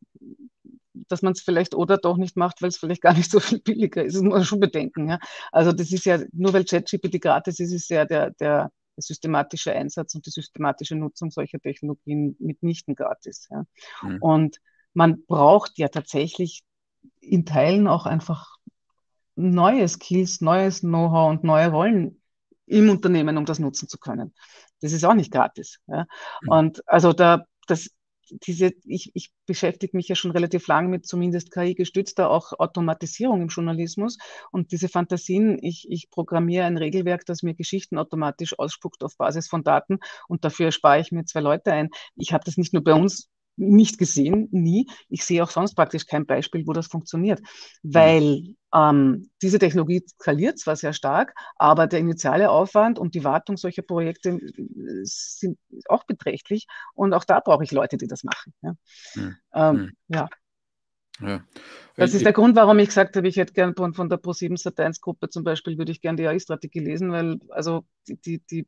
dass man es vielleicht oder doch nicht macht, weil es vielleicht gar nicht so viel billiger ist. Das muss man schon bedenken. Ja? Also das ist ja, nur weil ChatGPT gratis ist, ist ja der, der der systematische Einsatz und die systematische Nutzung solcher Technologien mitnichten gratis. Ja. Mhm. Und man braucht ja tatsächlich in Teilen auch einfach neue Skills, neues Know-how und neue Rollen im Unternehmen, um das nutzen zu können. Das ist auch nicht gratis. Ja. Mhm. Und also da, das, diese, ich, ich beschäftige mich ja schon relativ lang mit zumindest K I-gestützter auch Automatisierung im Journalismus und diese Fantasien, ich, ich programmiere ein Regelwerk, das mir Geschichten automatisch ausspuckt auf Basis von Daten und dafür spare ich mir zwei Leute ein. Ich habe das nicht nur bei uns nicht gesehen, nie. Ich sehe auch sonst praktisch kein Beispiel, wo das funktioniert, weil ähm, diese Technologie skaliert zwar sehr stark, aber der initiale Aufwand und die Wartung solcher Projekte sind auch beträchtlich und auch da brauche ich Leute, die das machen. Ja. Hm. Ähm, hm. ja. ja. Das ist der Grund, warum ich gesagt habe, ich hätte gern von, von der ProSieben Sat eins Gruppe zum Beispiel, würde ich gerne die A I-Strategie lesen, weil also die, die, die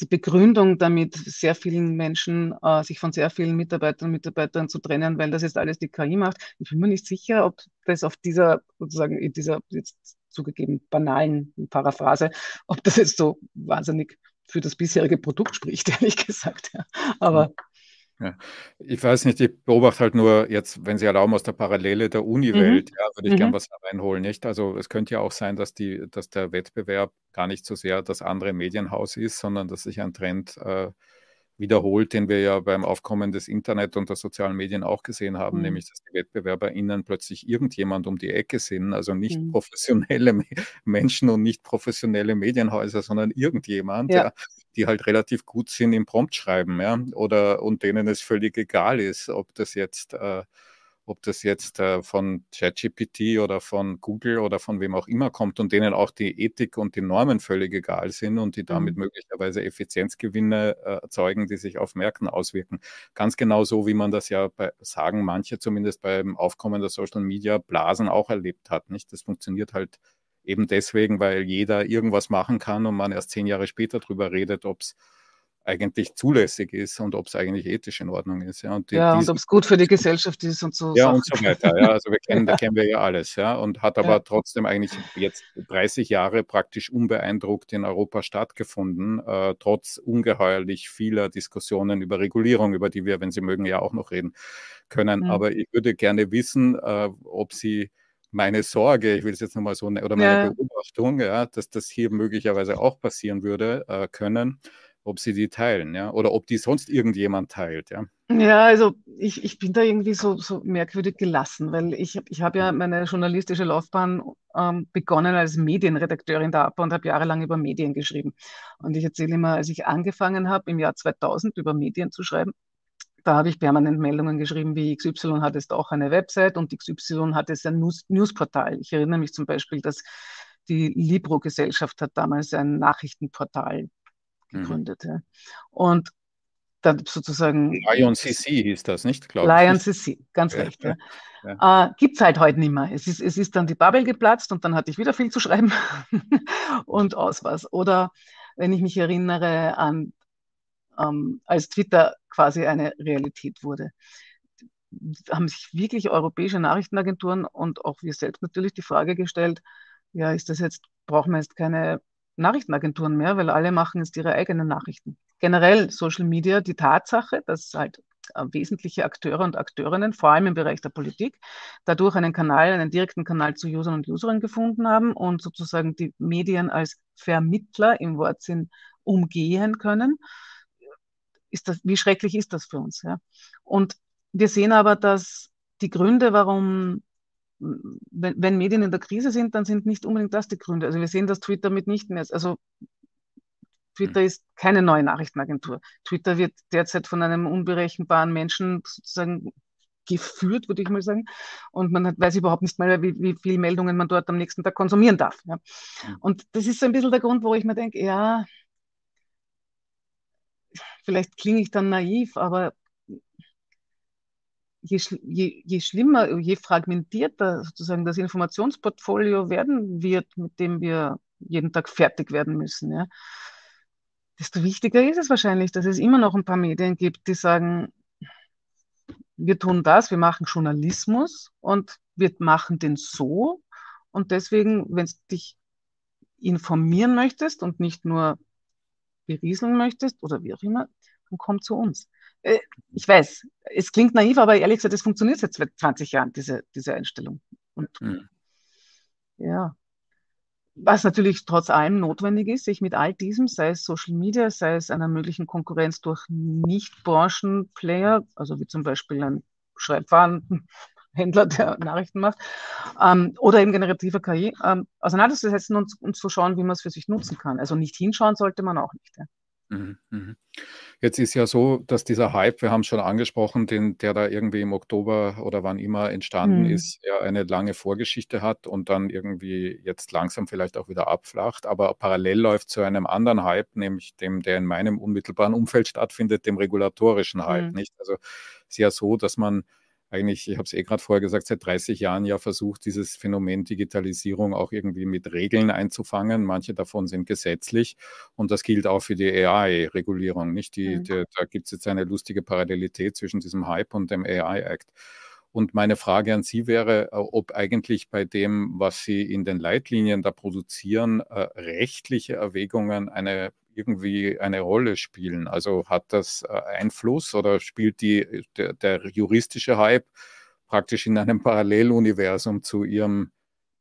die Begründung damit, sehr vielen Menschen, äh, sich von sehr vielen Mitarbeitern und Mitarbeitern zu trennen, weil das jetzt alles die K I macht. Ich bin mir nicht sicher, ob das auf dieser, sozusagen in dieser jetzt zugegeben banalen Paraphrase, ob das jetzt so wahnsinnig für das bisherige Produkt spricht, ehrlich gesagt. Ja. Aber Ja. Ich weiß nicht, ich beobachte halt nur jetzt, wenn Sie erlauben, aus der Parallele der Uni-Welt, mhm. ja, würde ich mhm. gerne was reinholen, nicht? Also es könnte ja auch sein, dass, die, dass der Wettbewerb gar nicht so sehr das andere Medienhaus ist, sondern dass sich ein Trend äh, wiederholt, den wir ja beim Aufkommen des Internet und der sozialen Medien auch gesehen haben, mhm. nämlich, dass die WettbewerberInnen plötzlich irgendjemand um die Ecke sind, also nicht mhm. professionelle Me- Menschen und nicht professionelle Medienhäuser, sondern irgendjemand, ja. Ja, die halt relativ gut sind im Promptschreiben, ja, oder und denen es völlig egal ist, ob das jetzt, äh, ob das jetzt äh, von ChatGPT oder von Google oder von wem auch immer kommt und denen auch die Ethik und die Normen völlig egal sind und die damit mhm. möglicherweise Effizienzgewinne äh, erzeugen, die sich auf Märkten auswirken. Ganz genau so, wie man das ja bei, sagen manche zumindest beim Aufkommen der Social-Media-Blasen auch erlebt hat, nicht? Das funktioniert halt eben deswegen, weil jeder irgendwas machen kann und man erst zehn Jahre später drüber redet, ob es eigentlich zulässig ist und ob es eigentlich ethisch in Ordnung ist. Ja, und, ja, und ob es gut für die Gesellschaft ist und so. Ja, Sachen. Und so weiter. Ja, also wir kennen, ja. da kennen wir ja alles. Ja, und hat aber ja. trotzdem eigentlich jetzt dreißig Jahre praktisch unbeeindruckt in Europa stattgefunden, äh, trotz ungeheuerlich vieler Diskussionen über Regulierung, über die wir, wenn Sie mögen, ja auch noch reden können. Mhm. Aber ich würde gerne wissen, äh, ob Sie meine Sorge, ich will es jetzt nochmal so, oder meine ja. Beobachtung, ja, dass das hier möglicherweise auch passieren würde, äh, können, ob sie die teilen, ja, oder ob die sonst irgendjemand teilt, ja. Ja, also ich, ich bin da irgendwie so, so merkwürdig gelassen, weil ich, ich habe ja meine journalistische Laufbahn ähm, begonnen als Medienredakteurin der A P A und habe jahrelang über Medien geschrieben. Und ich erzähle immer, als ich angefangen habe, im Jahr zweitausend über Medien zu schreiben, da habe ich permanent Meldungen geschrieben, wie X Y hat jetzt auch eine Website und X Y hat jetzt ein News- Newsportal. Ich erinnere mich zum Beispiel, dass die Libro-Gesellschaft hat damals ein Nachrichtenportal gegründet. Mhm. Ja. Und dann sozusagen... Lion C C hieß das, nicht? Lion C C, ganz ja, recht. Ja. Ja. Äh, gibt es halt heute nicht mehr. Es ist, es ist dann die Bubble geplatzt und dann hatte ich wieder viel zu schreiben und aus was. Oder wenn ich mich erinnere an ähm, als Twitter quasi eine Realität wurde, haben sich wirklich europäische Nachrichtenagenturen und auch wir selbst natürlich die Frage gestellt, ja, ist das jetzt, brauchen wir jetzt keine Nachrichtenagenturen mehr, weil alle machen jetzt ihre eigenen Nachrichten. Generell Social Media, die Tatsache, dass halt wesentliche Akteure und Akteurinnen, vor allem im Bereich der Politik, dadurch einen Kanal, einen direkten Kanal zu Usern und Userinnen gefunden haben und sozusagen die Medien als Vermittler im Wortsinn umgehen können. Ist das, wie schrecklich ist das für uns? Ja? Und wir sehen aber, dass die Gründe, warum, wenn, wenn Medien in der Krise sind, dann sind nicht unbedingt das die Gründe. Also wir sehen, dass Twitter mit nicht mehr ist. Also Twitter ist keine neue Nachrichtenagentur. Twitter wird derzeit von einem unberechenbaren Menschen sozusagen geführt, würde ich mal sagen. Und man weiß überhaupt nicht mehr, wie, wie viele Meldungen man dort am nächsten Tag konsumieren darf. Ja? Und das ist so ein bisschen der Grund, wo ich mir denke, ja, vielleicht klinge ich dann naiv, aber je, je, je schlimmer, je fragmentierter sozusagen das Informationsportfolio werden wird, mit dem wir jeden Tag fertig werden müssen, ja, desto wichtiger ist es wahrscheinlich, dass es immer noch ein paar Medien gibt, die sagen, wir tun das, wir machen Journalismus und wir machen den so. Und deswegen, wenn du dich informieren möchtest und nicht nur berieseln möchtest oder wie auch immer, dann komm zu uns. Äh, ich weiß, es klingt naiv, aber ehrlich gesagt, es funktioniert seit zwanzig Jahren, diese, diese Einstellung. Und mhm. ja, was natürlich trotz allem notwendig ist, sich mit all diesem, sei es Social Media, sei es einer möglichen Konkurrenz durch Nicht-Branchenplayer, also wie zum Beispiel ein Schreibwarenhändler, der Nachrichten macht, ähm, oder eben generativer K I, ähm, auseinanderzusetzen und, und zu schauen, wie man es für sich nutzen kann. Also nicht hinschauen sollte man auch nicht. Ja. Jetzt ist ja so, dass dieser Hype, wir haben es schon angesprochen, den, der da irgendwie im Oktober oder wann immer entstanden mhm. ist, ja eine lange Vorgeschichte hat und dann irgendwie jetzt langsam vielleicht auch wieder abflacht, aber parallel läuft zu einem anderen Hype, nämlich dem, der in meinem unmittelbaren Umfeld stattfindet, dem regulatorischen Hype. Mhm. Nicht? Also es ist ja so, dass man eigentlich, ich habe es eh gerade vorher gesagt, seit dreißig Jahren ja versucht, dieses Phänomen Digitalisierung auch irgendwie mit Regeln einzufangen. Manche davon sind gesetzlich und das gilt auch für die A I-Regulierung. Nicht? Die, mhm. die, da gibt es jetzt eine lustige Parallelität zwischen diesem Hype und dem A I-Act. Und meine Frage an Sie wäre, ob eigentlich bei dem, was Sie in den Leitlinien da produzieren, äh, rechtliche Erwägungen eine irgendwie eine Rolle spielen. Also hat das äh, Einfluss oder spielt die, der, der juristische Hype praktisch in einem Paralleluniversum zu Ihrem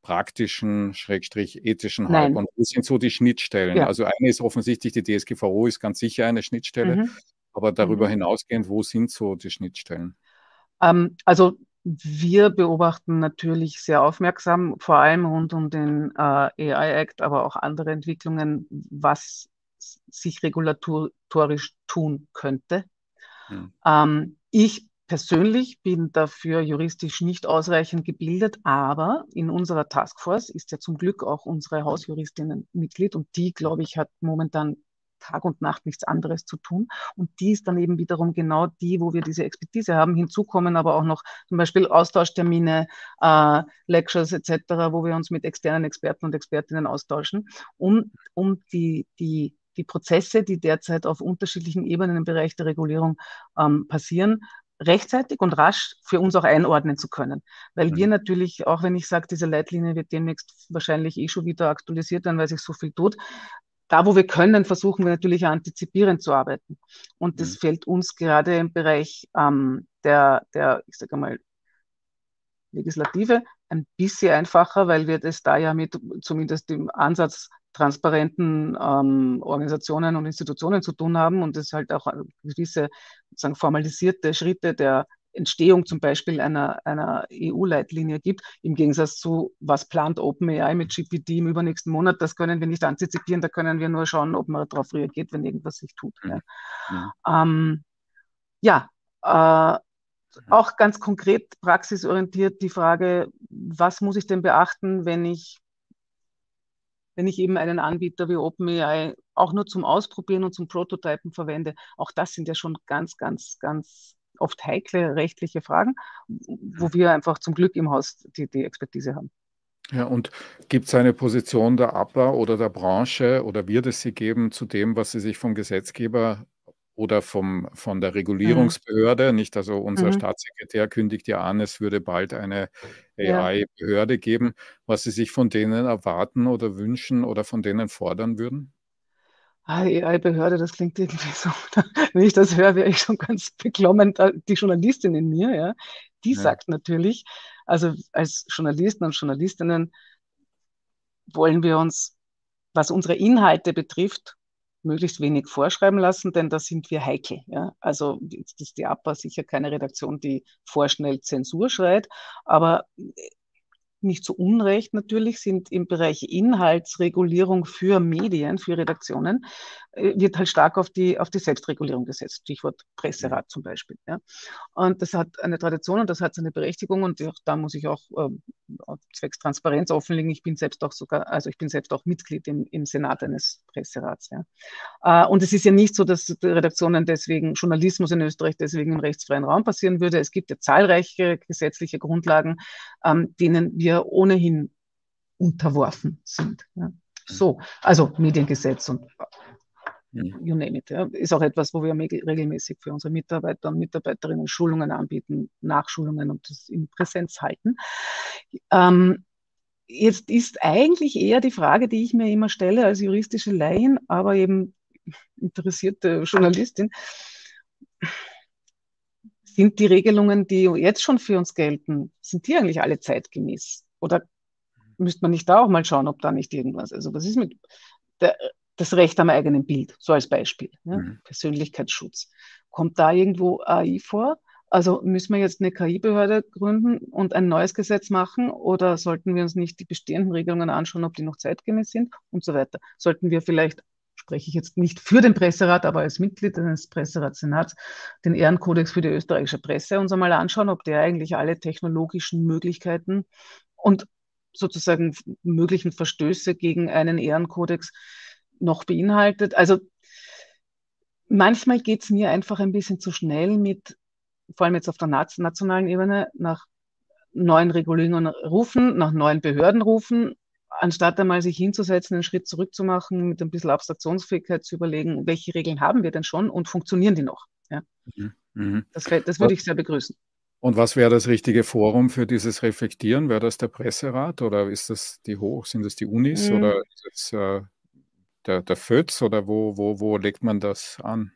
praktischen, schrägstrich ethischen Hype? Nein. Und das sind so die Schnittstellen. Ja. Also eine ist offensichtlich, die D S G V O ist ganz sicher eine Schnittstelle, mhm. aber darüber mhm. hinausgehend, wo sind so die Schnittstellen? Ähm, also wir beobachten natürlich sehr aufmerksam, vor allem rund um den äh, A I-Act, aber auch andere Entwicklungen, was sich regulatorisch tun könnte. Mhm. Ähm, ich persönlich bin dafür juristisch nicht ausreichend gebildet, aber in unserer Taskforce ist ja zum Glück auch unsere Hausjuristin Mitglied und die, glaube ich, hat momentan Tag und Nacht nichts anderes zu tun. Und die ist dann eben wiederum genau die, wo wir diese Expertise haben. Hinzu kommen aber auch noch zum Beispiel Austauschtermine, äh, Lectures et cetera, wo wir uns mit externen Experten und Expertinnen austauschen, um, um die, die die Prozesse, die derzeit auf unterschiedlichen Ebenen im Bereich der Regulierung ähm, passieren, rechtzeitig und rasch für uns auch einordnen zu können. Weil mhm. wir natürlich, auch wenn ich sage, diese Leitlinie wird demnächst wahrscheinlich eh schon wieder aktualisiert werden, weil sich so viel tut, da wo wir können, versuchen wir natürlich antizipierend zu arbeiten. Und mhm. das fällt uns gerade im Bereich ähm, der, der, ich sage mal, Legislative ein bisschen einfacher, weil wir das da ja mit zumindest dem Ansatz transparenten ähm, Organisationen und Institutionen zu tun haben und es halt auch gewisse sozusagen formalisierte Schritte der Entstehung zum Beispiel einer, einer E U-Leitlinie gibt, im Gegensatz zu, was plant OpenAI mit G P T im übernächsten Monat, das können wir nicht antizipieren, da können wir nur schauen, ob man darauf reagiert, wenn irgendwas sich tut. Ja, ja. Ähm, ja äh, auch ganz konkret praxisorientiert die Frage, was muss ich denn beachten, wenn ich wenn ich eben einen Anbieter wie OpenAI auch nur zum Ausprobieren und zum Prototypen verwende. Auch das sind ja schon ganz, ganz, ganz oft heikle rechtliche Fragen, wo wir einfach zum Glück im Haus die, die Expertise haben. Ja, und gibt es eine Position der A P A oder der Branche oder wird es sie geben zu dem, was sie sich vom Gesetzgeber oder vom, von der Regulierungsbehörde, mhm. nicht? Also unser mhm. Staatssekretär kündigt ja an, es würde bald eine A I-Behörde ja. geben, was Sie sich von denen erwarten oder wünschen oder von denen fordern würden? A I-Behörde, das klingt irgendwie so, wenn ich das höre, wäre ich schon ganz beklommen. Die Journalistin in mir, ja, die ja. sagt natürlich, also als Journalisten und Journalistinnen wollen wir uns, was unsere Inhalte betrifft, möglichst wenig vorschreiben lassen, denn da sind wir heikel. Ja? Also jetzt ist die A P A sicher keine Redaktion, die vorschnell Zensur schreit, aber nicht zu Unrecht natürlich sind im Bereich Inhaltsregulierung für Medien, für Redaktionen, wird halt stark auf die, auf die Selbstregulierung gesetzt, Stichwort Presserat zum Beispiel. Ja? Und das hat eine Tradition und das hat seine Berechtigung und auch da muss ich auch äh, zwecks Transparenz offenlegen, ich bin selbst auch sogar, also ich bin selbst auch Mitglied im, im Senat eines Presserats. Ja? Äh, und es ist ja nicht so, dass Redaktionen deswegen, Journalismus in Österreich deswegen im rechtsfreien Raum passieren würde. Es gibt ja zahlreiche gesetzliche Grundlagen, ähm, denen wir ohnehin unterworfen sind. Ja. So, also Mediengesetz und you name it. Ja. Ist auch etwas, wo wir regelmäßig für unsere Mitarbeiter und Mitarbeiterinnen Schulungen anbieten, Nachschulungen und das in Präsenz halten. Ähm, jetzt ist eigentlich eher die Frage, die ich mir immer stelle als juristische Laien, aber eben interessierte Journalistin, sind die Regelungen, die jetzt schon für uns gelten, sind die eigentlich alle zeitgemäß? Oder müsste man nicht da auch mal schauen, ob da nicht irgendwas, also was ist mit der, das Recht am eigenen Bild, so als Beispiel, ne? Mhm. Persönlichkeitsschutz. Kommt da irgendwo A I vor? Also müssen wir jetzt eine K I-Behörde gründen und ein neues Gesetz machen oder sollten wir uns nicht die bestehenden Regelungen anschauen, ob die noch zeitgemäß sind und so weiter? Sollten wir vielleicht, spreche ich jetzt nicht für den Presserat, aber als Mitglied des Presseratssenats, den Ehrenkodex für die österreichische Presse uns einmal anschauen, ob der eigentlich alle technologischen Möglichkeiten und sozusagen möglichen Verstöße gegen einen Ehrenkodex noch beinhaltet. Also manchmal geht es mir einfach ein bisschen zu schnell mit, vor allem jetzt auf der nationalen Ebene, nach neuen Regulierungen rufen, nach neuen Behörden rufen, anstatt einmal sich hinzusetzen, einen Schritt zurückzumachen, mit ein bisschen Abstraktionsfähigkeit zu überlegen, welche Regeln haben wir denn schon und funktionieren die noch? Ja. Mhm. Mhm. Das, das würde ich sehr begrüßen. Und was wäre das richtige Forum für dieses Reflektieren? Wäre das der Presserat oder ist das die Hoch, sind das die Unis mhm. oder ist das äh, der, der Fötz oder wo, wo, wo legt man das an?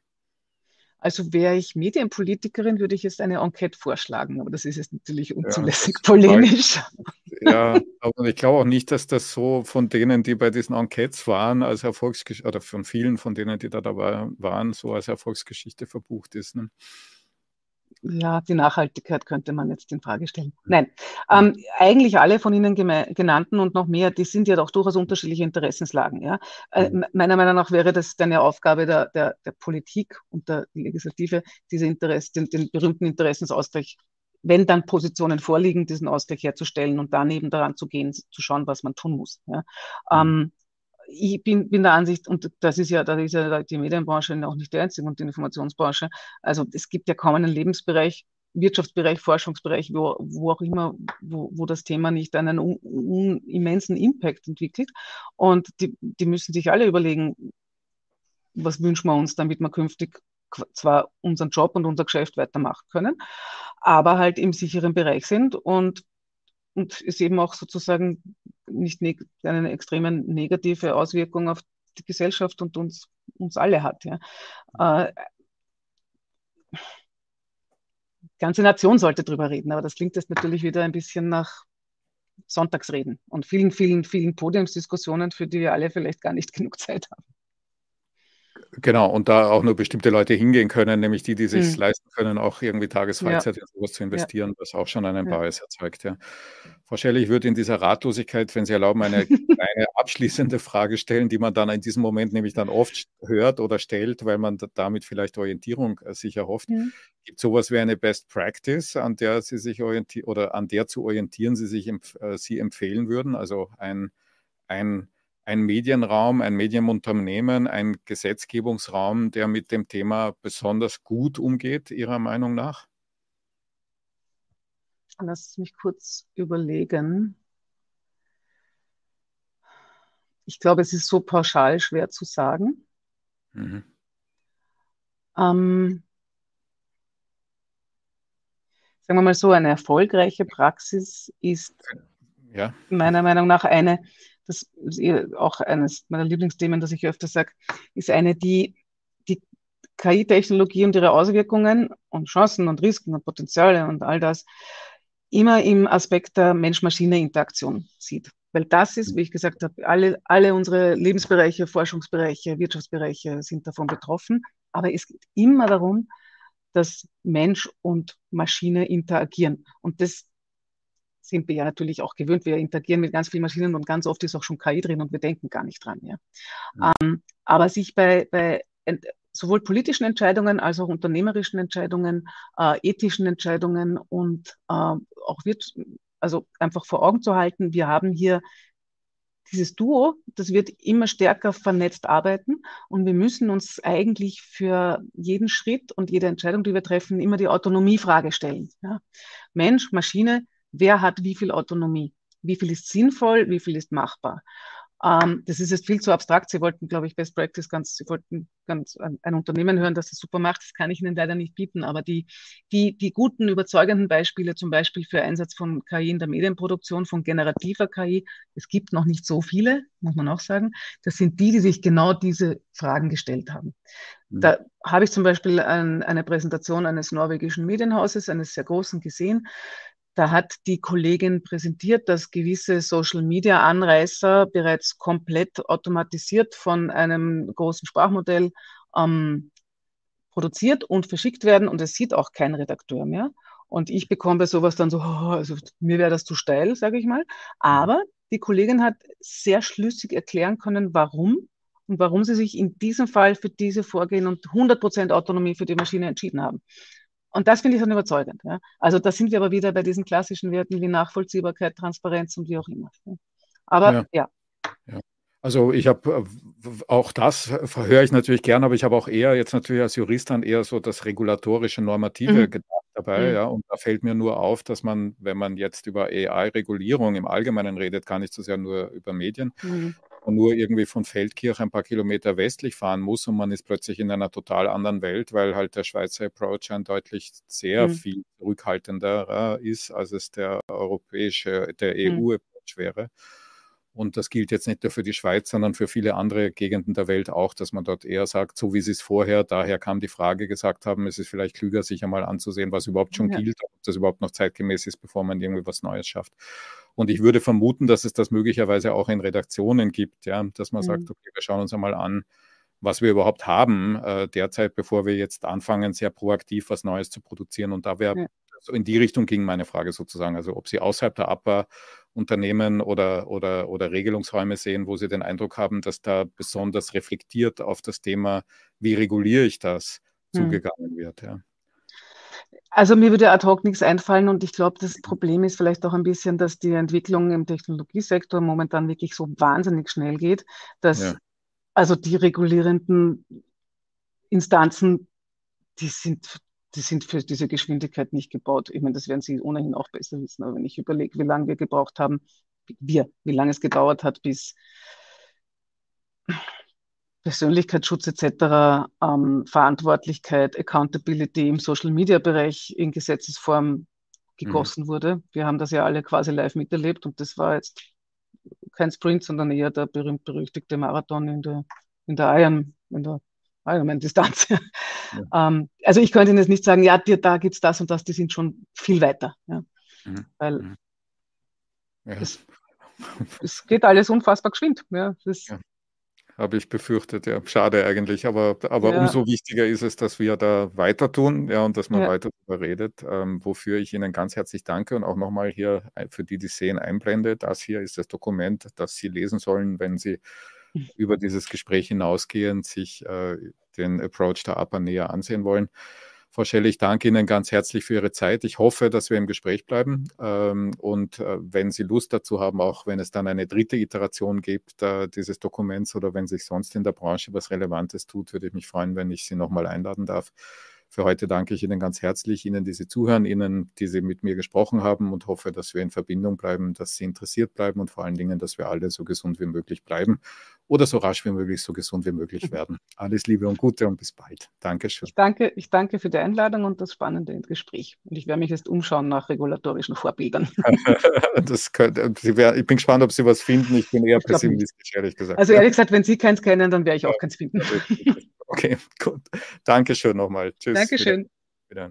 Also wäre ich Medienpolitikerin, würde ich jetzt eine Enquete vorschlagen, aber das ist jetzt natürlich unzulässig ja, polemisch. Ja, aber ich glaube auch nicht, dass das so von denen, die bei diesen Enquetes waren, als Erfolgsgeschichte, oder von vielen von denen, die da dabei waren, so als Erfolgsgeschichte verbucht ist. Ne? Ja, die Nachhaltigkeit könnte man jetzt in Frage stellen. Nein, ähm, eigentlich alle von Ihnen genannten und noch mehr, die sind ja doch durchaus unterschiedliche Interessenslagen. Ja? Äh, meiner Meinung nach wäre das dann eine Aufgabe der, der, der Politik und der Legislative, diese Interesse, den, den berühmten Interessensausgleich, wenn dann Positionen vorliegen, diesen Ausgleich herzustellen und daneben daran zu gehen, zu schauen, was man tun muss. Ja? Ähm, Ich bin, bin der Ansicht, und das ist ja, das ist ja die Medienbranche auch nicht die einzige und die Informationsbranche. Also es gibt ja kaum einen Lebensbereich, Wirtschaftsbereich, Forschungsbereich, wo, wo auch immer, wo, wo das Thema nicht einen un, un, immensen Impact entwickelt. Und die, die müssen sich alle überlegen, was wünschen wir uns, damit wir künftig zwar unseren Job und unser Geschäft weitermachen können, aber halt im sicheren Bereich sind und Und es eben auch sozusagen nicht eine extreme negative Auswirkung auf die Gesellschaft und uns, uns alle hat. Ja. Äh, die ganze Nation sollte drüber reden, aber das klingt jetzt natürlich wieder ein bisschen nach Sonntagsreden und vielen, vielen, vielen Podiumsdiskussionen, für die wir alle vielleicht gar nicht genug Zeit haben. Genau, und da auch nur bestimmte Leute hingehen können, nämlich die, die sich es mhm. leisten können, auch irgendwie Tagesfreizeit ja. in sowas zu investieren, ja. was auch schon einen ja. Bias erzeugt. Ja. Frau Schell, ich würde in dieser Ratlosigkeit, wenn Sie erlauben, eine kleine abschließende Frage stellen, die man dann in diesem Moment nämlich dann oft hört oder stellt, weil man damit vielleicht Orientierung sich erhofft. Mhm. Gibt es sowas wie eine Best Practice, an der Sie sich orientieren oder an der zu orientieren Sie sich empf äh, Sie empfehlen würden? Also ein, ein Ein Medienraum, ein Medienunternehmen, ein Gesetzgebungsraum, der mit dem Thema besonders gut umgeht, Ihrer Meinung nach? Lass mich kurz überlegen. Ich glaube, es ist so pauschal schwer zu sagen. Mhm. Ähm, sagen wir mal so, eine erfolgreiche Praxis ist ja. meiner Meinung nach eine, das ist auch eines meiner Lieblingsthemen, das ich öfter sage, ist eine, die die K I-Technologie und ihre Auswirkungen und Chancen und Risiken und Potenziale und all das immer im Aspekt der Mensch-Maschine-Interaktion sieht. Weil das ist, wie ich gesagt habe, alle, alle unsere Lebensbereiche, Forschungsbereiche, Wirtschaftsbereiche sind davon betroffen. Aber es geht immer darum, dass Mensch und Maschine interagieren. Und das sind wir ja natürlich auch gewöhnt. Wir interagieren mit ganz vielen Maschinen und ganz oft ist auch schon K I drin und wir denken gar nicht dran. Ja. Mhm. Ähm, aber sich bei, bei sowohl politischen Entscheidungen als auch unternehmerischen Entscheidungen, äh, ethischen Entscheidungen und äh, auch wird, also einfach vor Augen zu halten, wir haben hier dieses Duo, das wird immer stärker vernetzt arbeiten und wir müssen uns eigentlich für jeden Schritt und jede Entscheidung, die wir treffen, immer die Autonomiefrage stellen. Ja. Mensch, Maschine, wer hat wie viel Autonomie? Wie viel ist sinnvoll? Wie viel ist machbar? Ähm, das ist jetzt viel zu abstrakt. Sie wollten, glaube ich, Best Practice ganz, Sie wollten ganz ein, ein Unternehmen hören, das das super macht. Das kann ich Ihnen leider nicht bieten. Aber die, die, die guten, überzeugenden Beispiele, zum Beispiel für Einsatz von K I in der Medienproduktion, von generativer K I, es gibt noch nicht so viele, muss man auch sagen. Das sind die, die sich genau diese Fragen gestellt haben. Mhm. Da habe ich zum Beispiel ein, eine Präsentation eines norwegischen Medienhauses, eines sehr großen, gesehen. Da hat die Kollegin präsentiert, dass gewisse Social-Media-Anreißer bereits komplett automatisiert von einem großen Sprachmodell ähm, produziert und verschickt werden. Und es sieht auch kein Redakteur mehr. Und ich bekomme bei sowas dann so, oh, also mir wäre das zu steil, sage ich mal. Aber die Kollegin hat sehr schlüssig erklären können, warum und warum sie sich in diesem Fall für diese Vorgehen und hundert Prozent Autonomie für die Maschine entschieden haben. Und das finde ich dann überzeugend. Ja. Also da sind wir aber wieder bei diesen klassischen Werten wie Nachvollziehbarkeit, Transparenz und wie auch immer. Aber ja. ja. ja. Also ich habe auch das, höre ich natürlich gern, aber ich habe auch eher jetzt natürlich als Jurist dann eher so das regulatorische, normative mhm. gedacht dabei. Mhm. Ja. Und da fällt mir nur auf, dass man, wenn man jetzt über A I-Regulierung im Allgemeinen redet, gar nicht so sehr nur über Medien, mhm. man nur irgendwie von Feldkirch ein paar Kilometer westlich fahren muss und man ist plötzlich in einer total anderen Welt, weil halt der Schweizer Approach ein deutlich sehr mhm. viel zurückhaltenderer ist, als es der europäische, der E U-Approach mhm. wäre. Und das gilt jetzt nicht nur für die Schweiz, sondern für viele andere Gegenden der Welt auch, dass man dort eher sagt, so wie es ist vorher, daher kam die Frage, gesagt haben, es ist vielleicht klüger, sich einmal anzusehen, was überhaupt schon ja. gilt, ob das überhaupt noch zeitgemäß ist, bevor man irgendwie was Neues schafft. Und ich würde vermuten, dass es das möglicherweise auch in Redaktionen gibt, ja, dass man mhm. sagt, okay, wir schauen uns einmal an, was wir überhaupt haben äh, derzeit, bevor wir jetzt anfangen, sehr proaktiv was Neues zu produzieren. Und da wäre ja. so in die Richtung ging meine Frage sozusagen, also ob Sie außerhalb der A P A Unternehmen oder, oder, oder Regelungsräume sehen, wo Sie den Eindruck haben, dass da besonders reflektiert auf das Thema, wie reguliere ich das, hm. zugegangen wird. Ja. Also mir würde ad hoc nichts einfallen und ich glaube, das Problem ist vielleicht auch ein bisschen, dass die Entwicklung im Technologiesektor momentan wirklich so wahnsinnig schnell geht, dass ja. also die regulierenden Instanzen, die sind... die sind für diese Geschwindigkeit nicht gebaut. Ich meine, das werden Sie ohnehin auch besser wissen. Aber wenn ich überlege, wie lange wir gebraucht haben, wir, wie lange es gedauert hat, bis Persönlichkeitsschutz et cetera, ähm, Verantwortlichkeit, Accountability im Social-Media-Bereich in Gesetzesform gegossen mhm. wurde. Wir haben das ja alle quasi live miterlebt und das war jetzt kein Sprint, sondern eher der berühmt-berüchtigte Marathon in der in der Iron, in der allgemeine Distanz. Ja. ähm, also ich könnte Ihnen jetzt nicht sagen, ja, dir, da gibt es das und das, die sind schon viel weiter. Ja. Mhm. Weil mhm. Ja. Es, es geht alles unfassbar geschwind. Ja, das ja. Habe ich befürchtet, ja. Schade eigentlich, aber, aber ja. umso wichtiger ist es, dass wir da weiter tun, ja, und dass man ja. weiter darüber redet, ähm, wofür ich Ihnen ganz herzlich danke und auch nochmal hier für die, die sehen, einblende. Das hier ist das Dokument, das Sie lesen sollen, wenn Sie über dieses Gespräch hinausgehend sich äh, den Approach der A P A näher ansehen wollen. Frau Schell, ich danke Ihnen ganz herzlich für Ihre Zeit. Ich hoffe, dass wir im Gespräch bleiben ähm, und äh, wenn Sie Lust dazu haben, auch wenn es dann eine dritte Iteration gibt äh, dieses Dokuments oder wenn sich sonst in der Branche was Relevantes tut, würde ich mich freuen, wenn ich Sie nochmal einladen darf. Für heute danke ich Ihnen ganz herzlich, Ihnen, die Sie zuhören, Ihnen, die Sie mit mir gesprochen haben und hoffe, dass wir in Verbindung bleiben, dass Sie interessiert bleiben und vor allen Dingen, dass wir alle so gesund wie möglich bleiben oder so rasch wie möglich, so gesund wie möglich werden. Alles Liebe und Gute und bis bald. Dankeschön. Ich danke, ich danke für die Einladung und das spannende Gespräch. Und ich werde mich jetzt umschauen nach regulatorischen Vorbildern. Das könnte, ich bin gespannt, ob Sie was finden. Ich bin eher ich pessimistisch, ehrlich gesagt. Also ehrlich gesagt, wenn Sie keins kennen, dann werde ich auch keins finden. Okay, gut. Dankeschön nochmal. Tschüss. Dankeschön. Wieder. Wieder.